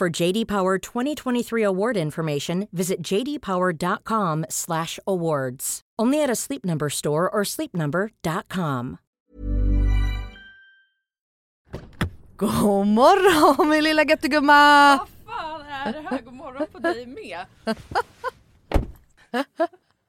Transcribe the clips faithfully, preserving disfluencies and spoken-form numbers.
For J D Power twenty twenty-three award information, visit j d power dot com slash awards. Only at a Sleep Number store or sleep number dot com. God morgon, min lilla göttegumma! Vad fan är det här? God morgon på dig med.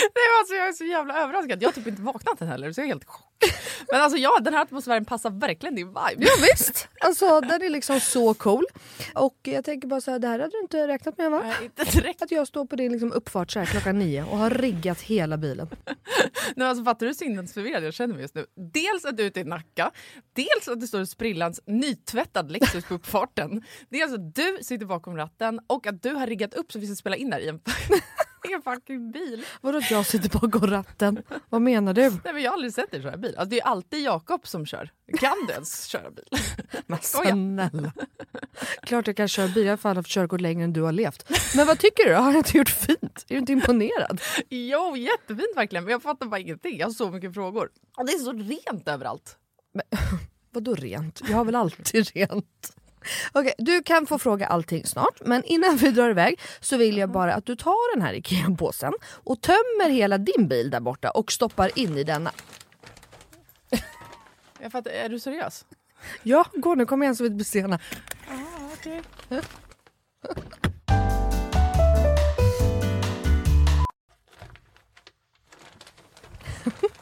Nej, alltså, jag är så jävla överraskad. Jag har typ inte vaknat den heller, så jag är helt chock. Men alltså ja, den här atmosfären passar verkligen din vibe. Ja visst, alltså den är liksom så cool. Och jag tänker bara så här, det här hade du inte räknat med, va? Nej, inte direkt. Att jag står på din liksom, uppfart så här klockan nio och har riggat hela bilen. Nej, alltså fattar du sinnesförvirrad jag känner mig just nu? Dels att du är ute i Nacka, dels att du står i Sprillans nytvättad Lexus på uppfarten. Dels att du sitter bakom ratten och att du har riggat upp så vi ska spela in där i en en fucking bil. Vadå att jag sitter bakom ratten? Vad menar du? Nej, men jag har aldrig sett dig köra bil. Alltså, det är alltid Jakob som kör. Kan du ens köra bil? Men snälla. Klart jag kan köra bil. Jag har fan haft körkort längre än du har levt. Men vad tycker du? Har jag inte gjort fint? Är du inte imponerad? Jo, jättefint verkligen. Men jag fattar bara ingenting. Jag har så mycket frågor. Det är så rent överallt. Men, vadå rent? Jag har väl alltid rent. Okej, du kan få fråga allting snart. Men innan vi drar iväg så vill jag bara att du tar den här IKEA-påsen och tömmer hela din bil där borta och stoppar in i denna. Jag fattar, är du seriös? Ja, gå nu, kom igen så vi blir sena. Ah, okej. Okay.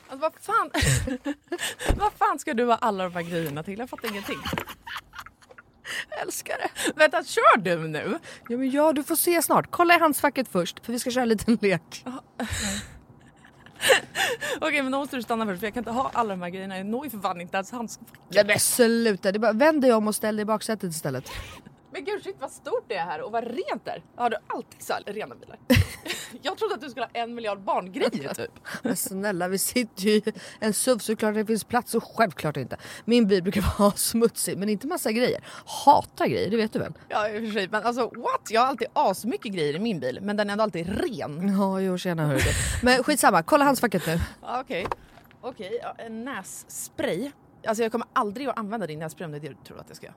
Alltså, vad fan vad fan ska du ha alla de här grejerna till? Jag fattar ingenting. Jag älskar det. Vänta, kör du nu? Ja, men ja, du får se snart. Kolla i handskfacket först, för vi ska köra en liten lek. Okej, men då måste du stanna först, för jag kan inte ha alla de här grejerna. Jag når ju för fan inte ens handskfacket. Nej, men sluta. Det är bara, vänd dig om och ställ dig i baksätet istället. Men gud, shit, vad stort det är här och vad rent där. Har du alltid så rena bilar? Jag trodde att du skulle ha en miljard barngrejer typ. Men snälla, vi sitter ju i en S U V såklart det finns plats och självklart inte. Min bil brukar vara smutsig, men inte massa grejer. Hata grejer, det vet du väl? Ja, i och för sig, men alltså what? Jag har alltid asmycket grejer i min bil, men den är ändå alltid ren. Ja, jo, tjena, hörde. Men skitsamma, kolla handskfacket nu. Ja, okej. Okej, ja, en nässpray. Alltså jag kommer aldrig att använda din nässpray om det är det du tror att jag ska göra.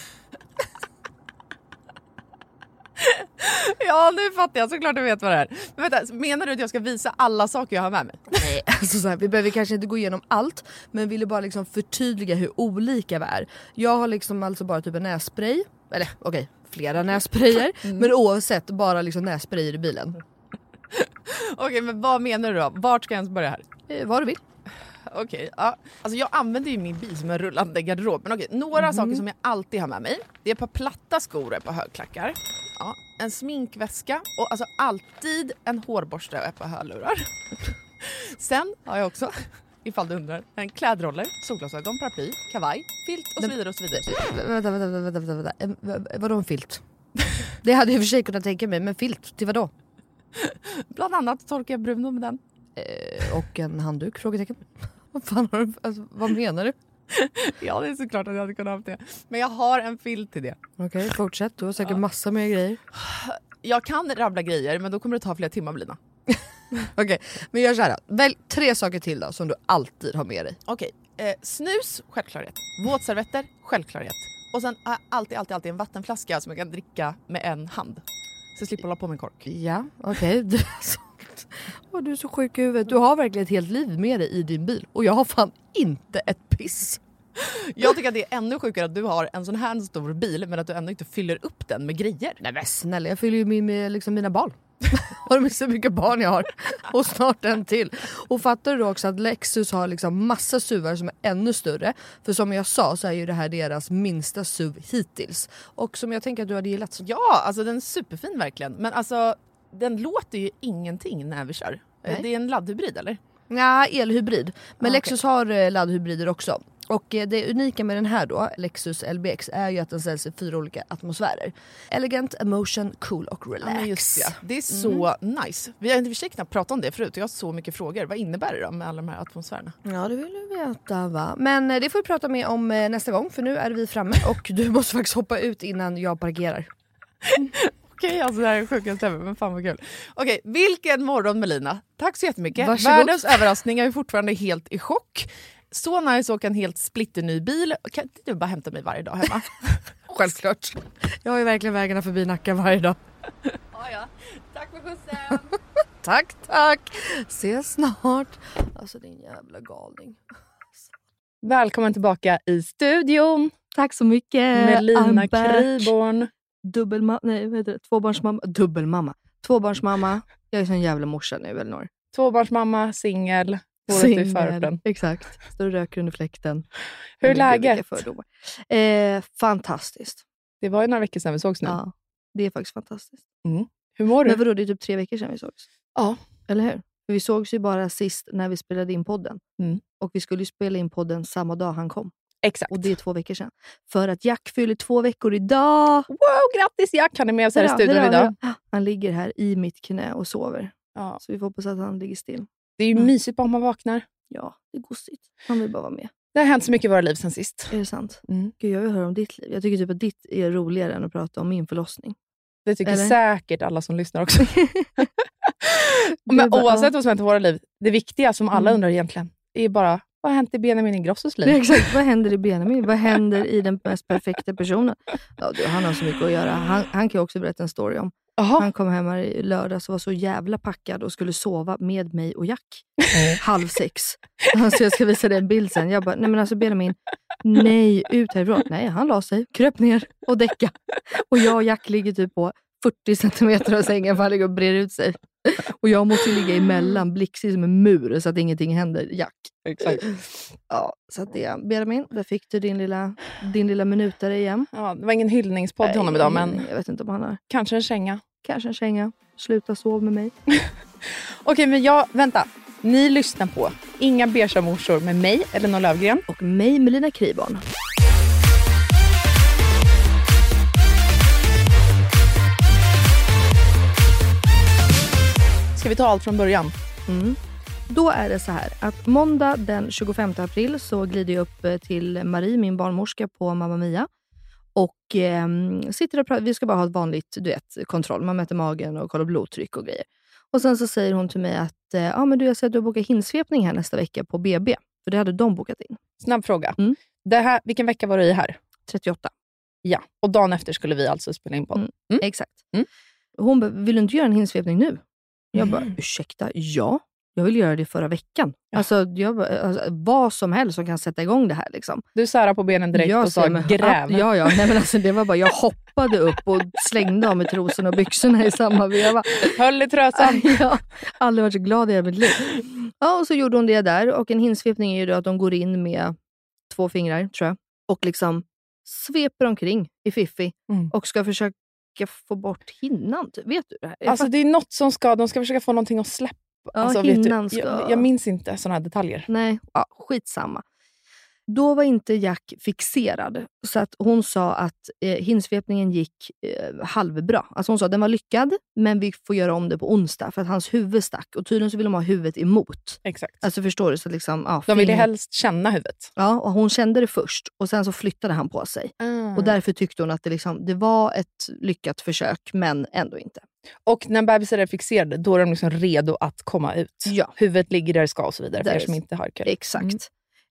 Ja, nu fattar jag. Såklart du vet vad det är. Men vänta, menar du att jag ska visa alla saker jag har med mig? Nej, alltså så här, vi behöver kanske inte gå igenom allt. Men vi vill bara liksom förtydliga hur olika vi är. Jag har liksom alltså bara typ en nässpray. Eller okej, okay, flera nässprayer, mm. men oavsett bara liksom nässprayer i bilen. Okej, men vad menar du då? Vart ska jag ens börja här? Eh, var du vill. Okej, ja. Alltså jag använder ju min bil som en rullande garderob. Men okej, några mm. saker som jag alltid har med mig. Det är ett par platta skor på högklackar. Ja, en sminkväska. Och alltså alltid en hårborste och ett par hörlurar. Sen har jag också, ifall du undrar, en klädroller, solglasögon, paraply, kavaj, filt och så vidare och så vidare. Vänta, vänta, vänta, vänta, vänta. Vadå en filt? Det hade jag i och för sig kunnat tänka mig, men filt till vadå? Bland annat torkar jag Bruno med den. Eh, och en handduk, frågetecken. Vad fan har du, alltså, vad menar du? Ja, det är såklart att jag hade kunnat ha det. Men jag har en filt till det. Okej, okay, fortsätt. Du har säkert ja. massa mer grejer. Jag kan rabbla grejer, men då kommer det ta flera timmar, Melina. Okej, okay, men gör så här. Välj tre saker till då, som du alltid har med dig. Okej, okay, eh, snus, självklarhet. Våtservetter, självklarhet. Och sen har jag alltid, alltid, alltid en vattenflaska som jag kan dricka med en hand. Så jag slipper hålla på med en kork. Ja, okej. Okay. Oh, du är så sjuk i huvudet. Du har verkligen ett helt liv med dig i din bil. Och jag har fan inte ett piss. Jag tycker att det är ännu sjukare att du har en sån här stor bil, men att du ändå inte fyller upp den med grejer. Nej men snälla, jag fyller ju med, med liksom mina barn. Har du så mycket barn jag har? Och snart en till. Och fattar du också att Lexus har liksom massa suvar som är ännu större. För som jag sa så är ju det här deras minsta suv hittills. Och som jag tänker att du hade gillat så. Ja, alltså den är superfin verkligen. Men alltså, den låter ju ingenting när vi kör. Nej. Det är en laddhybrid eller? Ja, elhybrid. Men ah, Lexus okay. har laddhybrider också. Och det unika med den här då, Lexus L B X, är ju att den säljs i fyra olika atmosfärer. Elegant, emotion, cool och relax. Ja, just det. Det är så mm. nice. Vi har inte försökt att prata om det förut och jag har så mycket frågor. Vad innebär det då med alla de här atmosfärerna? Ja, det vill du veta va? Men det får vi prata med om nästa gång, för nu är vi framme och du måste faktiskt hoppa ut innan jag parkerar. Okej, alltså det här är sjukaste, men fan vad kul. Okej, vilken morgon Melina. Tack så jättemycket. Varsågod. Världens överraskning, jag är fortfarande helt i chock. Så när jag såg en helt splitterny bil. Kan inte du bara hämta mig varje dag hemma? Självklart. Jag har ju verkligen vägarna förbi Nacka varje dag. Ja, ja. Tack för skjutsen. Tack, tack. Ses snart. Alltså din jävla galning. Välkommen tillbaka i studion. Tack så mycket. Melina Criborn. Dubbelmamma, nej vad heter det? Tvåbarnsmamma. Dubbelmamma. Tvåbarnsmamma. Jag är sån jävla morsa nu, Ellinor. Tvåbarnsmamma, singel. Singel, exakt. Står och röker under fläkten. Hur är läget? Eh, fantastiskt. Det var ju några veckor sedan vi sågs nu. Ja, det är faktiskt fantastiskt. Mm. Hur mår du? Men vadå, det är typ tre veckor sedan vi sågs. Ja. Eller hur? För vi sågs ju bara sist när vi spelade in podden. Mm. Och vi skulle ju spela in podden samma dag han kom. Exakt. Och det är två veckor sedan. För att Jack fyller två veckor idag. Wow, grattis Jack! Han är med oss här i studion idag. Han ligger här i mitt knä och sover. Ja. Så vi får hoppas att han ligger still. Det är ju mm. mysigt bara om man vaknar. Ja, det är gosigt. Han vill bara vara med. Det har hänt så mycket i våra liv sen sist. Är det sant? Mm. Gud, jag vill höra om ditt liv. Jag tycker typ att ditt är roligare än att prata om min förlossning. Det tycker Eller? säkert alla som lyssnar också. Men bara, oavsett vad som händer i våra liv, det viktiga som alla mm. undrar egentligen är bara, vad händer i Benjamin Ingrossos liv? Exakt, vad händer i Benjamin? Vad händer i den mest perfekta personen? Ja, du, han har så mycket att göra. Han, han kan ju också berätta en story om. Aha. Han kom hem här i lördags och var så jävla packad och skulle sova med mig och Jack mm. halv sex. Alltså jag ska visa dig en bild sen. Jag bara, nej men alltså Benjamin, nej ut härifrån. Nej, han la sig, kröp ner och däcka. Och jag och Jack ligger typ på fyrtio centimeter av sängen för han ligger och brer ut sig. Och jag måste ju ligga emellan, blixig som en mur så att ingenting händer, Jack. Exakt. Ja, så att det, Benjamin, där fick du din lilla, din lilla minutare igen. Ja, det var ingen hyllningspodd till honom idag, men jag vet inte om han har. Kanske en känga. Kanske en känga. Sluta sov med mig. Okej, men jag, vänta. Ni lyssnar på Inga Beiga Morsor med mig, Ellinor Löfgren. Och mig, Melina Criborn. Ska vi ta allt från början? Mm. Då är det så här att måndag den tjugofemte april så glider jag upp till Marie, min barnmorska på Mamma Mia. Och eh, sitter och pratar. Vi ska bara ha ett vanligt, du vet, kontroll. Man mäter magen och kollar blodtryck och grejer. Och sen så säger hon till mig att eh, ah, men du, jag säger att du har bokat hinsvepning här nästa vecka på B B. För det hade de bokat in. Snabb fråga. Mm. Det här, vilken vecka var du i här? trettioåtta. Ja, och dagen efter skulle vi alltså spela in på. Mm. Mm. Exakt. Mm. Hon bara, vill du inte göra en hinsvepning nu? Jag bara, ursäkta, ja. jag ville göra det förra veckan. Ja. Alltså, jag, alltså vad som helst som kan sätta igång det här liksom. Du särade på benen direkt jag och sa men, gräv. Ja, ja. Nej, men alltså, det var bara, jag hoppade upp och slängde av mig trosen och byxorna i samma veva. Höll i trösan. Jag har aldrig varit så glad i mitt liv. Ja, och så gjorde hon det där. Och en hinsvepning är ju då att de går in med två fingrar, tror jag. Och liksom sveper omkring i fiffi. Mm. Och ska försöka få bort hinnan. Vet du det här? Alltså det är något som ska, de ska försöka få någonting att släppa. Ja, alltså, vet du, jag, jag minns inte sådana här detaljer. Nej, ja, skitsamma. Då var inte Jack fixerad. Så att hon sa att eh, hinsvepningen gick eh, halvbra. Alltså hon sa att den var lyckad, men vi får göra om det på onsdag. För att hans huvud stack. Och tydligen så vill de ha huvudet emot. Exakt. Alltså förstår du? Så liksom, ja, de ville helst känna huvudet. Ja, och hon kände det först. Och sen så flyttade han på sig. Mm. Och därför tyckte hon att det, liksom, det var ett lyckat försök, men ändå inte. Och när bebisar är fixerade, då är de liksom redo att komma ut. Ja. Huvudet ligger där det ska och så vidare. För er som inte harkar. Exakt. Mm.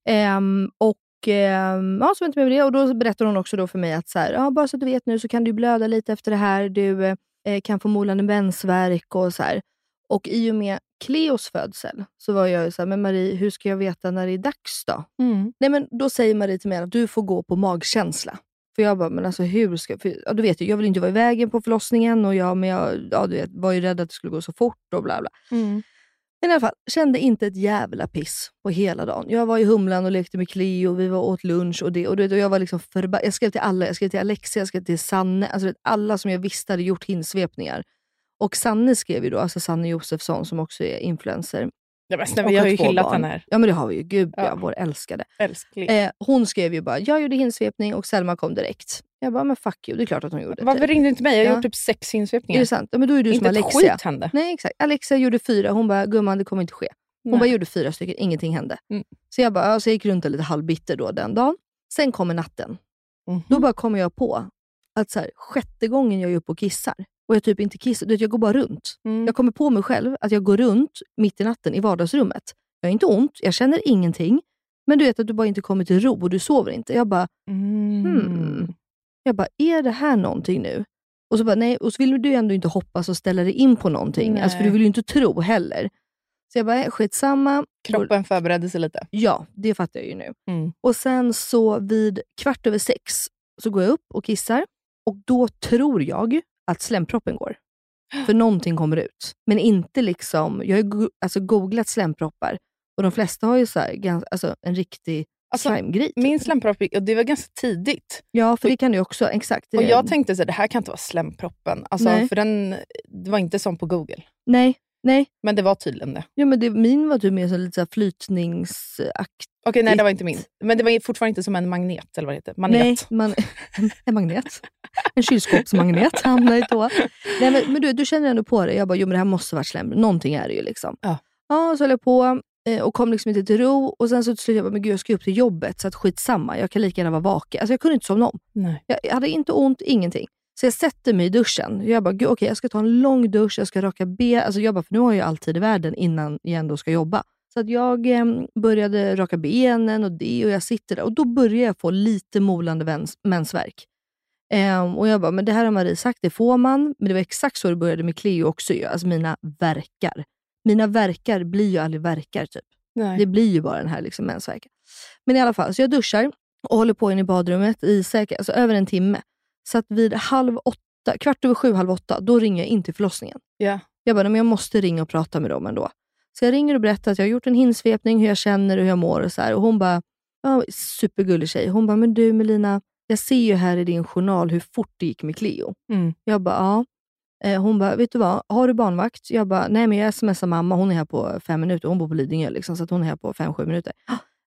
Um, och um, ja, så inte med det. Och då berättar hon också då för mig att så här, ja, bara så att du vet nu så kan du blöda lite efter det här. Du eh, kan få molande mensvärk och så här. Och i och med Cleos födsel så var jag ju så här, men Marie, hur ska jag veta när det är dags då? Mm. Nej, men då säger Marie till mig att du får gå på magkänsla. För jag bara, men alltså hur ska, för, ja, du vet ju, jag vill inte vara i vägen på förlossningen och jag, men jag ja, du vet, var ju rädd att det skulle gå så fort och bla bla. Mm. Men i alla fall, kände inte ett jävla piss på hela dagen. Jag var i humlan och lekte med Cleo, vi var åt lunch och det. Och, det, och jag var liksom förbannad. Jag skrev till alla, jag skrev till Alexi, jag skrev till Sanne. Alltså alla som jag visste hade gjort hinsvepningar. Och Sanne skrev ju då, alltså Sanne Josefsson som också är influencer. Det bästa, vi har ju hyllat henne här. Ja, men det har vi ju. Gud, ja. Ja, vår älskade. Eh, hon skrev ju bara, jag gjorde hinsvepning och Selma kom direkt. Jag bara, men fuck you, det är klart att hon gjorde. Varför ringde du inte mig? Jag har ja. gjort typ sex hinsvepningar. Är det sant? Ja, men då är du inte som Alexia. Nej, exakt. Alexia gjorde fyra, hon bara, gumman, det kommer inte ske. Hon Nej. bara gjorde fyra stycken, ingenting hände. Mm. Så jag bara, ja, så jag gick runt lite halvbitter då den dagen. Sen kommer natten. Mm-hmm. Då bara kommer jag på att så här, sjätte gången jag är uppe och kissar. Och jag typ inte kissar. Du vet, jag går bara runt. Mm. Jag kommer på mig själv att jag går runt mitt i natten i vardagsrummet. Jag har inte ont. Jag känner ingenting. Men du vet att du bara inte kommer till ro och du sover inte. Jag bara, mm. hmm. Jag bara, är det här någonting nu? Och så bara, nej. Och så vill du ju ändå inte hoppas och ställa dig in på någonting. Nej. Alltså för du vill ju inte tro heller. Så jag bara, skitsamma. Kroppen förberedde sig lite. Ja, det fattar jag ju nu. Mm. Och sen så vid kvart över sex så går jag upp och kissar. Och då tror jag att slämproppen går. För någonting kommer ut. Men inte liksom, jag har ju alltså googlat slämproppar. Och de flesta har ju så här, gans, alltså en riktig alltså, slimgrej. Min slämpropp, och det var ganska tidigt. Ja, för och, det kan du också, exakt. Och jag tänkte så här, det här kan inte vara slämproppen. Alltså, nej. För den, det var inte som på Google. Nej, nej. Men det var tydligen det. Ja, men det, min var typ mer så lite så här flytningsakt. Okej, nej, det var inte min. Men det var fortfarande inte som en magnet, eller vad det heter. Magnet. Nej, man, en, en magnet. En kylskåpsmagnet hamnar i tå. Nej, men, men du, du känner ändå på det. Jag bara, jo men det här måste vara slem. Någonting är det ju liksom. Ja. Ja, så höll jag på och kom liksom inte till ro. Och sen så till slut jag bara, men gud jag ska upp till jobbet. Så att skitsamma, jag kan lika gärna vara vaken. Alltså jag kunde inte somna om. Nej. Jag, jag hade inte ont, ingenting. Så jag sätter mig i duschen. Jag bara, okej okay, jag ska ta en lång dusch. Jag ska raka ben. Alltså jag bara, för nu har jag alltid i världen innan jag ändå ska jobba. Så att jag eh, började raka benen och det. Och jag sitter där. Och då började jag få lite molande mensvärk. Um, och jag bara, men det här har Marie sagt, det får man. Men det var exakt så det började med Cleo också. Alltså mina verkar. Mina verkar blir ju aldrig verkar typ. Nej. Det blir ju bara den här liksom mensverkan. Men i alla fall, så jag duschar och håller på in i badrummet i säkert, alltså över en timme. Så att vid halv åtta, kvart över sju, halv åtta, då ringer jag in till förlossningen. Yeah. Jag bara, men jag måste ringa och prata med dem ändå. Så jag ringer och berättar att jag har gjort en hinsvepning, hur jag känner och hur jag mår och så här. Och hon bara, ja, supergullig tjej. Hon bara, men du Melina, jag ser ju här i din journal hur fort det gick med Cleo. Mm. Jag bara, ja. Hon bara, vet du vad? Har du barnvakt? Jag bara, nej men jag smsar mamma. Hon är här på fem minuter. Hon bor på Lidingö liksom. Så att hon är här på fem, sju minuter.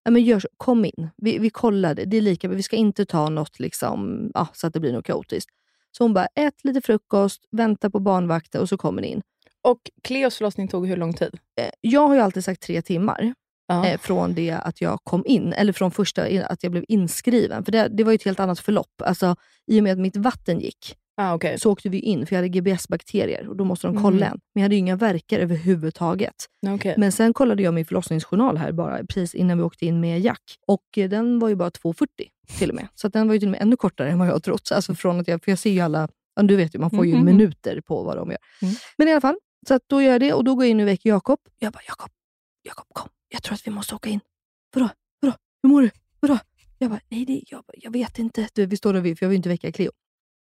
Ja men gör så. Kom in. Vi, vi kollar det. Det är lika. Vi ska inte ta något liksom. Ja, så att det blir något kaotiskt. Så hon bara, ät lite frukost. Vänta på barnvakten. Och så kommer ni in. Och Cleos förlossning tog hur lång tid? Jag har ju alltid sagt tre timmar. Ja. Från det att jag kom in. Eller från första att jag blev inskriven. För det, det var ju ett helt annat förlopp. Alltså i och med att mitt vatten gick. Ah, okay. Så åkte vi in. För jag hade G B S-bakterier. Och då måste de kolla mm. en. Men jag hade ju inga verkar överhuvudtaget. Okay. Men sen kollade jag min förlossningsjournal här bara. Precis innan vi åkte in med Jack. Och den var ju bara två fyrtio till och med. Så att den var ju till och med ännu kortare än vad jag trott. Alltså från att jag, för jag ser ju alla. Du vet ju, man får ju mm. minuter på vad de gör. Mm. Men i alla fall. Så att då gör jag det. Och då går jag in och väcker Jakob. Jag bara, Jakob. Jakob, kom. Jag tror att vi måste åka in. Vadå? Vadå? Hur mår du? Vadå? Jag bara, nej, det, jag, jag vet inte. Du, vi står där vid, för jag vill inte väcka Cleo.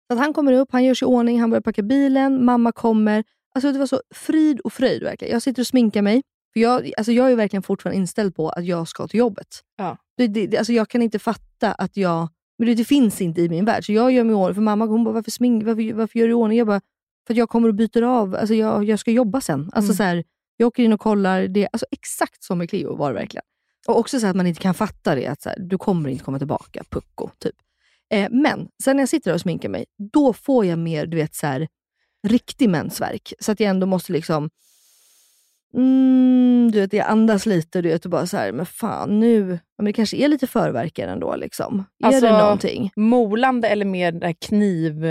Så att han kommer upp, han gör sig i ordning, han börjar packa bilen, mamma kommer. Alltså det var så frid och fröjd verkligen. Jag sitter och sminkar mig. För jag, alltså jag är ju verkligen fortfarande inställd på att jag ska till jobbet. Ja. Det, det, alltså jag kan inte fatta att jag... Men det, det finns inte i min värld. Så jag gör mig i ordning. För mamma, hon bara, varför, smink, varför, varför gör du i ordning? Jag bara, för att jag kommer och byter av. Alltså jag, jag ska jobba sen. Alltså mm. så här, jag åker in och kollar. Det, alltså exakt som med Cleo var det verkligen. Och också så att man inte kan fatta det. Att så här, du kommer inte komma tillbaka, pucko, typ. Eh, men sen när jag sitter där och sminkar mig, då får jag mer, du vet, så här, riktig mensvärk. Så att jag ändå måste liksom... Mm, du vet, jag andas lite, du vet, och bara så här, men fan nu, men det kanske är lite förverkare ändå liksom. Alltså, är det någonting? Molande eller mer kniv?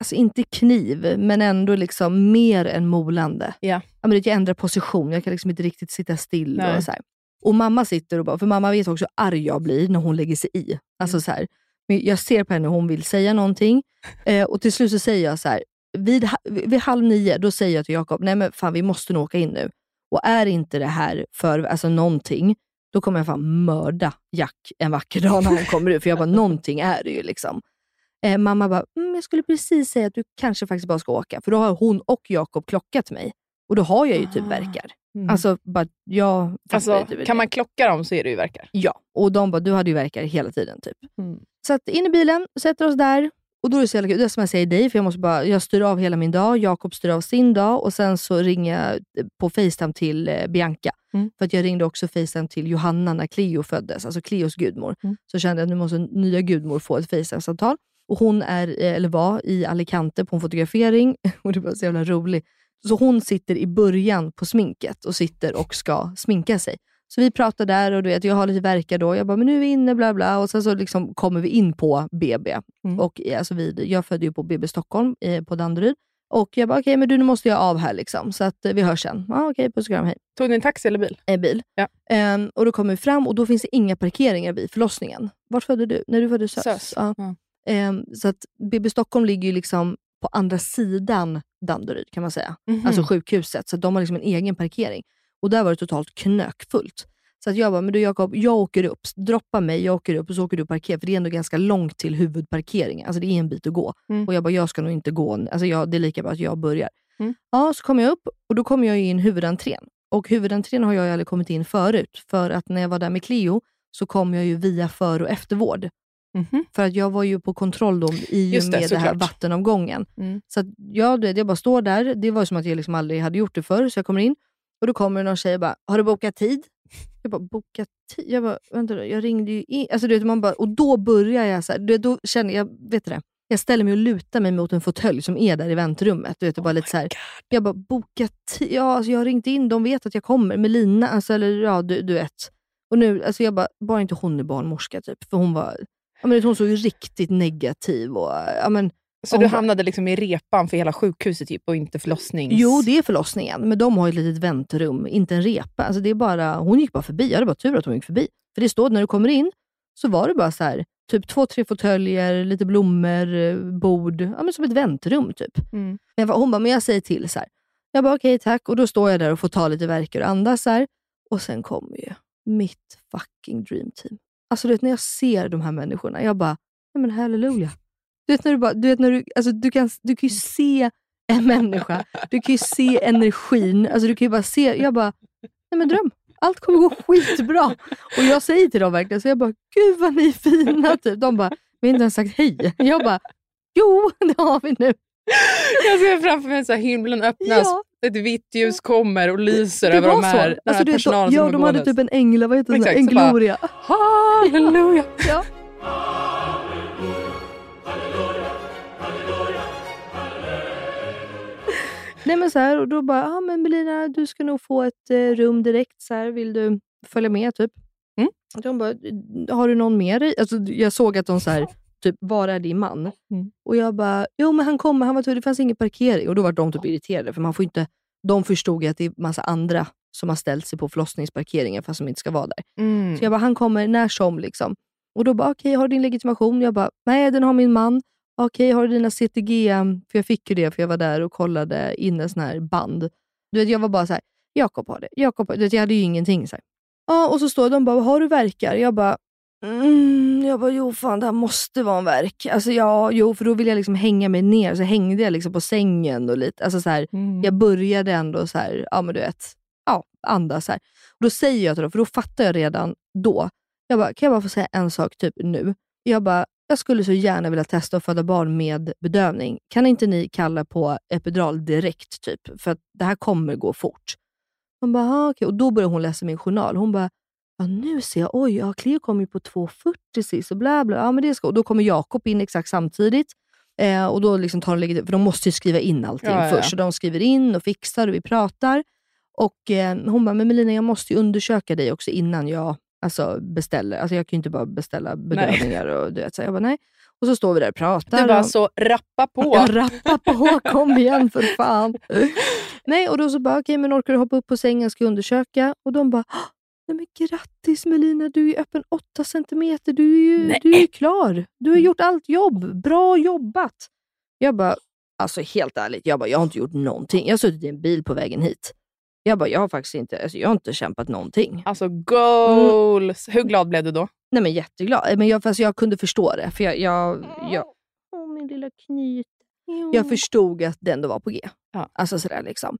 Alltså inte kniv, men ändå liksom mer än molande. Ja. Ja, men jag ändrar position, jag kan liksom inte riktigt sitta still och så här. Och mamma sitter och bara, för mamma vet också hur arg jag blir när hon lägger sig i. Alltså så här, men jag ser på henne hon vill säga någonting eh, och till slut så säger jag så här, vid, vid halv nio, då säger jag till Jakob, nej men fan vi måste nog åka in nu. Och är inte det här för alltså någonting, då kommer jag fan mörda Jack en vacker dag när han kommer ut. För jag bara, någonting är det ju liksom. Eh, mamma bara, mm, jag skulle precis säga att du kanske faktiskt bara ska åka. För då har hon och Jakob klockat mig. Och då har jag ju typ verkar. Mm. Alltså, bara, jag, alltså typ kan det. Man klocka dem så är det ju verkar. Ja, och de bara, du hade ju verkar hela tiden typ. Mm. Så att in i bilen, sätter oss där. Och då är det så jävla kul, det är som jag säger dig, för jag måste bara, jag styr av hela min dag, Jakob styr av sin dag och sen så ringer jag på FaceTime till eh, Bianca. Mm. För att jag ringde också FaceTime till Johanna när Cleo föddes, alltså Cleos gudmor. Mm. Så kände jag att nu måste nya gudmor få ett FaceTime-samtal. Och hon är, eh, eller var, i Alicante på en fotografering och det var så jävla roligt. Så hon sitter i början på sminket och sitter och ska sminka sig. Så vi pratar där och du vet, jag har lite verkar då. Jag bara, men nu är vi inne, bla bla. Och sen så liksom kommer vi in på B B. Mm. Och alltså vi, jag födde ju på B B Stockholm eh, på Danderyd. Och jag bara, okej, okay, men du, nu måste jag av här liksom. Så att eh, vi hörs sen. Ja, ah, okej, okay, puss och kram, hej. Tog ni en taxi eller bil? En eh, bil. Ja. Um, och då kommer vi fram och då finns det inga parkeringar vid förlossningen. Vart födde du? När du födde Sös. Sös. Ja. Mm. Um, så att B B Stockholm ligger ju liksom på andra sidan Danderyd kan man säga. Mm-hmm. Alltså sjukhuset. Så de har liksom en egen parkering. Och där var det totalt knökfullt. Så att jag bara, men du Jakob, jag åker upp. Droppa mig, jag åker upp och så åker du parkera. För det är ändå ganska långt till huvudparkeringen. Alltså det är en bit att gå. Mm. Och jag bara, jag ska nog inte gå. Alltså jag, det är lika bra att jag börjar. Mm. Ja, så kommer jag upp och då kommer jag in huvudentrén. Och huvudentrén har jag ju aldrig kommit in förut. För att när jag var där med Cleo så kom jag ju via för- och eftervård. Mm-hmm. För att jag var ju på kontroll då i och med det, det här vattenomgången. Mm. Så att jag, jag bara står där. Det var som att jag liksom aldrig hade gjort det förr. Så jag kommer in. Och då kommer någon tjej och bara, har du bokat tid? Jag bara, bokat tid? Jag bara, vänta då, jag ringde ju in. Alltså, du vet, man bara, och då börjar jag så här, du, då känner jag, vet du det? Jag ställer mig och lutar mig mot en fåtölj som är där i väntrummet. Du vet, oh bara lite så här, jag bara, bokat tid? Ja, alltså, jag har ringt in, de vet att jag kommer. Melina, alltså, eller ja, du, du vet. Och nu, alltså jag bara, bara inte hon är barnmorska typ. För hon var, ja men hon såg ju riktigt negativ och, ja men. Så du hamnade liksom i repan för hela sjukhuset typ och inte förlossnings... Jo, det är förlossningen. Men de har ju ett litet väntrum, inte en repa. Alltså det är bara, hon gick bara förbi. Jag hade bara tur att hon gick förbi. För det stod när du kommer in så var det bara så här, typ två, tre fåtöljer, lite blommor, bord. Ja, men som ett väntrum typ. Mm. Men hon bara, men jag säger till så här. Jag bara, okej, okay, tack. Och då står jag där och får ta lite verkar och andas så här. Och sen kommer ju mitt fucking dreamteam. Alltså du vet, när jag ser de här människorna, jag bara, ja men halleluja. Du vet när du bara, du vet när du, alltså du kan, du kan ju se en människa, du kan ju se energin, alltså du kan ju bara se, jag bara, nej men dröm, allt kommer gå skitbra. Och jag säger till dem verkligen, så jag bara, gud vad ni är fina typ. De bara, vi har inte ens sagt hej. Jag bara, jo det har vi nu. Jag ser framför mig så här, himlen öppnas, ja. Ett vitt ljus kommer och lyser över de här, den alltså, här du vet, personalen de, ja, som de hade typ en ängla, vad heter det? En gloria. Halleluja. Ja. Nej men så här, och då bara, ja ah, men Melina, du ska nog få ett eh, rum direkt så här, vill du följa med typ? Mm. Och de bara, har du någon med dig? Alltså jag såg att de så här, typ, var är din man? Mm. Och jag bara, jo men han kommer, han var tur, det fanns ingen parkering. Och då var de typ irriterade, för man får inte, de förstod ju att det är massa andra som har ställt sig på förlossningsparkeringen fast som inte ska vara där. Mm. Så jag bara, han kommer när som liksom. Och då bara, okej okay, har du din legitimation? Jag bara, nej den har min man. Okej, okay, har du dina C T G? För jag fick ju det, för jag var där och kollade in en sån här band. Du vet, jag var bara så här, Jakob har det. Jakob har det. Jag hade ju ingenting så här. Ja, och så står de bara, har du verkar? Jag bara, mm, jag bara, jo fan, det här måste vara en verk. Alltså ja, jo, för då vill jag liksom hänga mig ner. Så hängde jag liksom på sängen och lite, alltså så här, mm. jag började ändå så här, ja men du vet, ja, andas så här. Och då säger jag till dem, för då fattar jag redan då. Jag bara, kan jag bara få säga en sak typ nu? Jag bara, jag skulle så gärna vilja testa att föda barn med bedövning. Kan inte ni kalla på epidural direkt typ? För att det här kommer gå fort. Hon bara, okej. Och då började hon läsa min journal. Hon bara, ja nu ser jag, oj, ja, Cleo kom ju på två fyrtio sis och bla bla. Ja men det ska, och då kommer Jakob in exakt samtidigt. Eh, och då liksom tar de, för de måste ju skriva in allting ja, först. Ja. Så de skriver in och fixar och vi pratar. Och eh, hon bara, men Melina, jag måste ju undersöka dig också innan jag alltså beställer. Alltså jag kan ju inte bara beställa bedövningar och du vet. Så jag bara, nej. Och så står vi där och pratar. Du bara och, så, rappa på. Ja, rappa på, kom igen för fan. Nej, och då så bara, okej, okay, men orkar du hoppa upp på sängen, ska undersöka? Och de bara, nej men grattis Melina, du är ju öppen åtta centimeter, du är ju, du är ju klar. Du har gjort allt jobb, bra jobbat. Jag bara, alltså helt ärligt, jag bara, jag har inte gjort någonting. Jag har suttit i en bil på vägen hit. Jag bara, jag har faktiskt inte, alltså jag har inte kämpat någonting. Alltså goals. Mm. Hur glad blev du då? Nej men jätteglad. Men jag, fast jag kunde förstå det. För jag, jag, jag oh, min lilla knyt. Jag förstod att den då var på G. Ja. Alltså sådär liksom.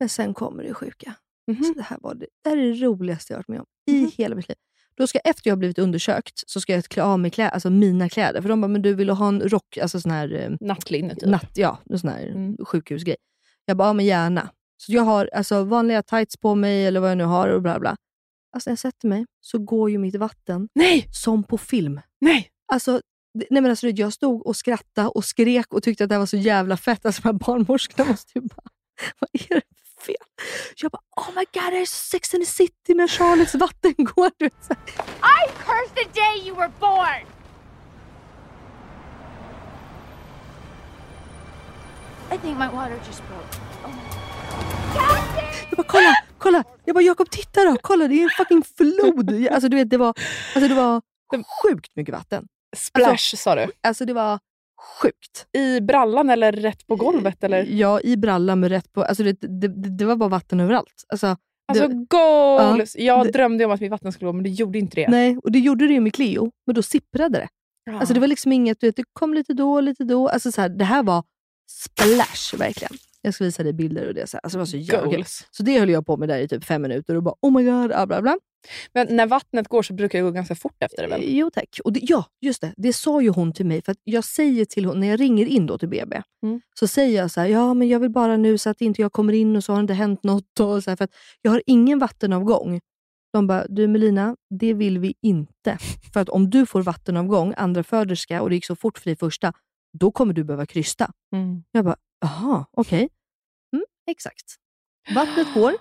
Men sen kommer det sjuka. Mm-hmm. Så det här var det, det här är det roligaste jag har varit med om i hela mitt liv. Då ska, efter jag har blivit undersökt, så ska jag klä av mig kläder, alltså mina kläder. För de bara, men du vill ha en rock, alltså sån här nattlinne typ. Natt, ja, en sån här mm. sjukhusgrej. Jag bara, ja, men gärna. Så jag har alltså vanliga tights på mig eller vad jag nu har och bla bla. Alltså när jag sätter mig så går ju mitt vatten. Nej! Som på film. Nej! Alltså, nej men alltså jag stod och skrattade och skrek och tyckte att det här var så jävla fett. Alltså de här barnmorskorna måste ju bara, vad är det för fel? Jag bara, oh my god, det är Sex and the City när Charles vatten går. I curse the day you were born! I think my water just broke. Oh my god. Jag bara, kolla, kolla. Jag bara, Jakob, titta då. Kolla, det är en fucking flod. Alltså, du vet, det var, alltså, det var sjukt mycket vatten. Splash, alltså, sa du. Alltså, det var sjukt. I brallan eller rätt på golvet? Eller? Ja, i brallan med rätt på... Alltså, det, det, det var bara vatten överallt. Alltså, alltså goals! Ja, jag det, drömde om att mitt vatten skulle gå, men det gjorde inte det. Nej, och det gjorde det ju med Cleo. Men då sipprade det. Ja. Alltså, det var liksom inget... Du vet, det kom lite då, lite då. Alltså, så här, det här var splash, verkligen. Jag ska visa dig bilder och det så här. Alltså det var så jävla. Så det höll jag på med där i typ fem minuter och bara oh my god, ah, bla bla. Men när vattnet går så brukar det gå ganska fort efter det väl? Jo tack. Och det, ja, just det. Det sa ju hon till mig, för att jag säger till hon när jag ringer in då till B B. Mm. Så säger jag så här, ja men jag vill bara nu så att inte jag kommer in och så har inte hänt något och så här, för att jag har ingen vattenavgång. De bara, du Melina, det vill vi inte. För att om du får vattenavgång, andra föderska, och det gick så fort för dig första, då kommer du behöva krysta. Mm. Jag bara, aha, okej. Okay. Mm, exakt. Vattnet går.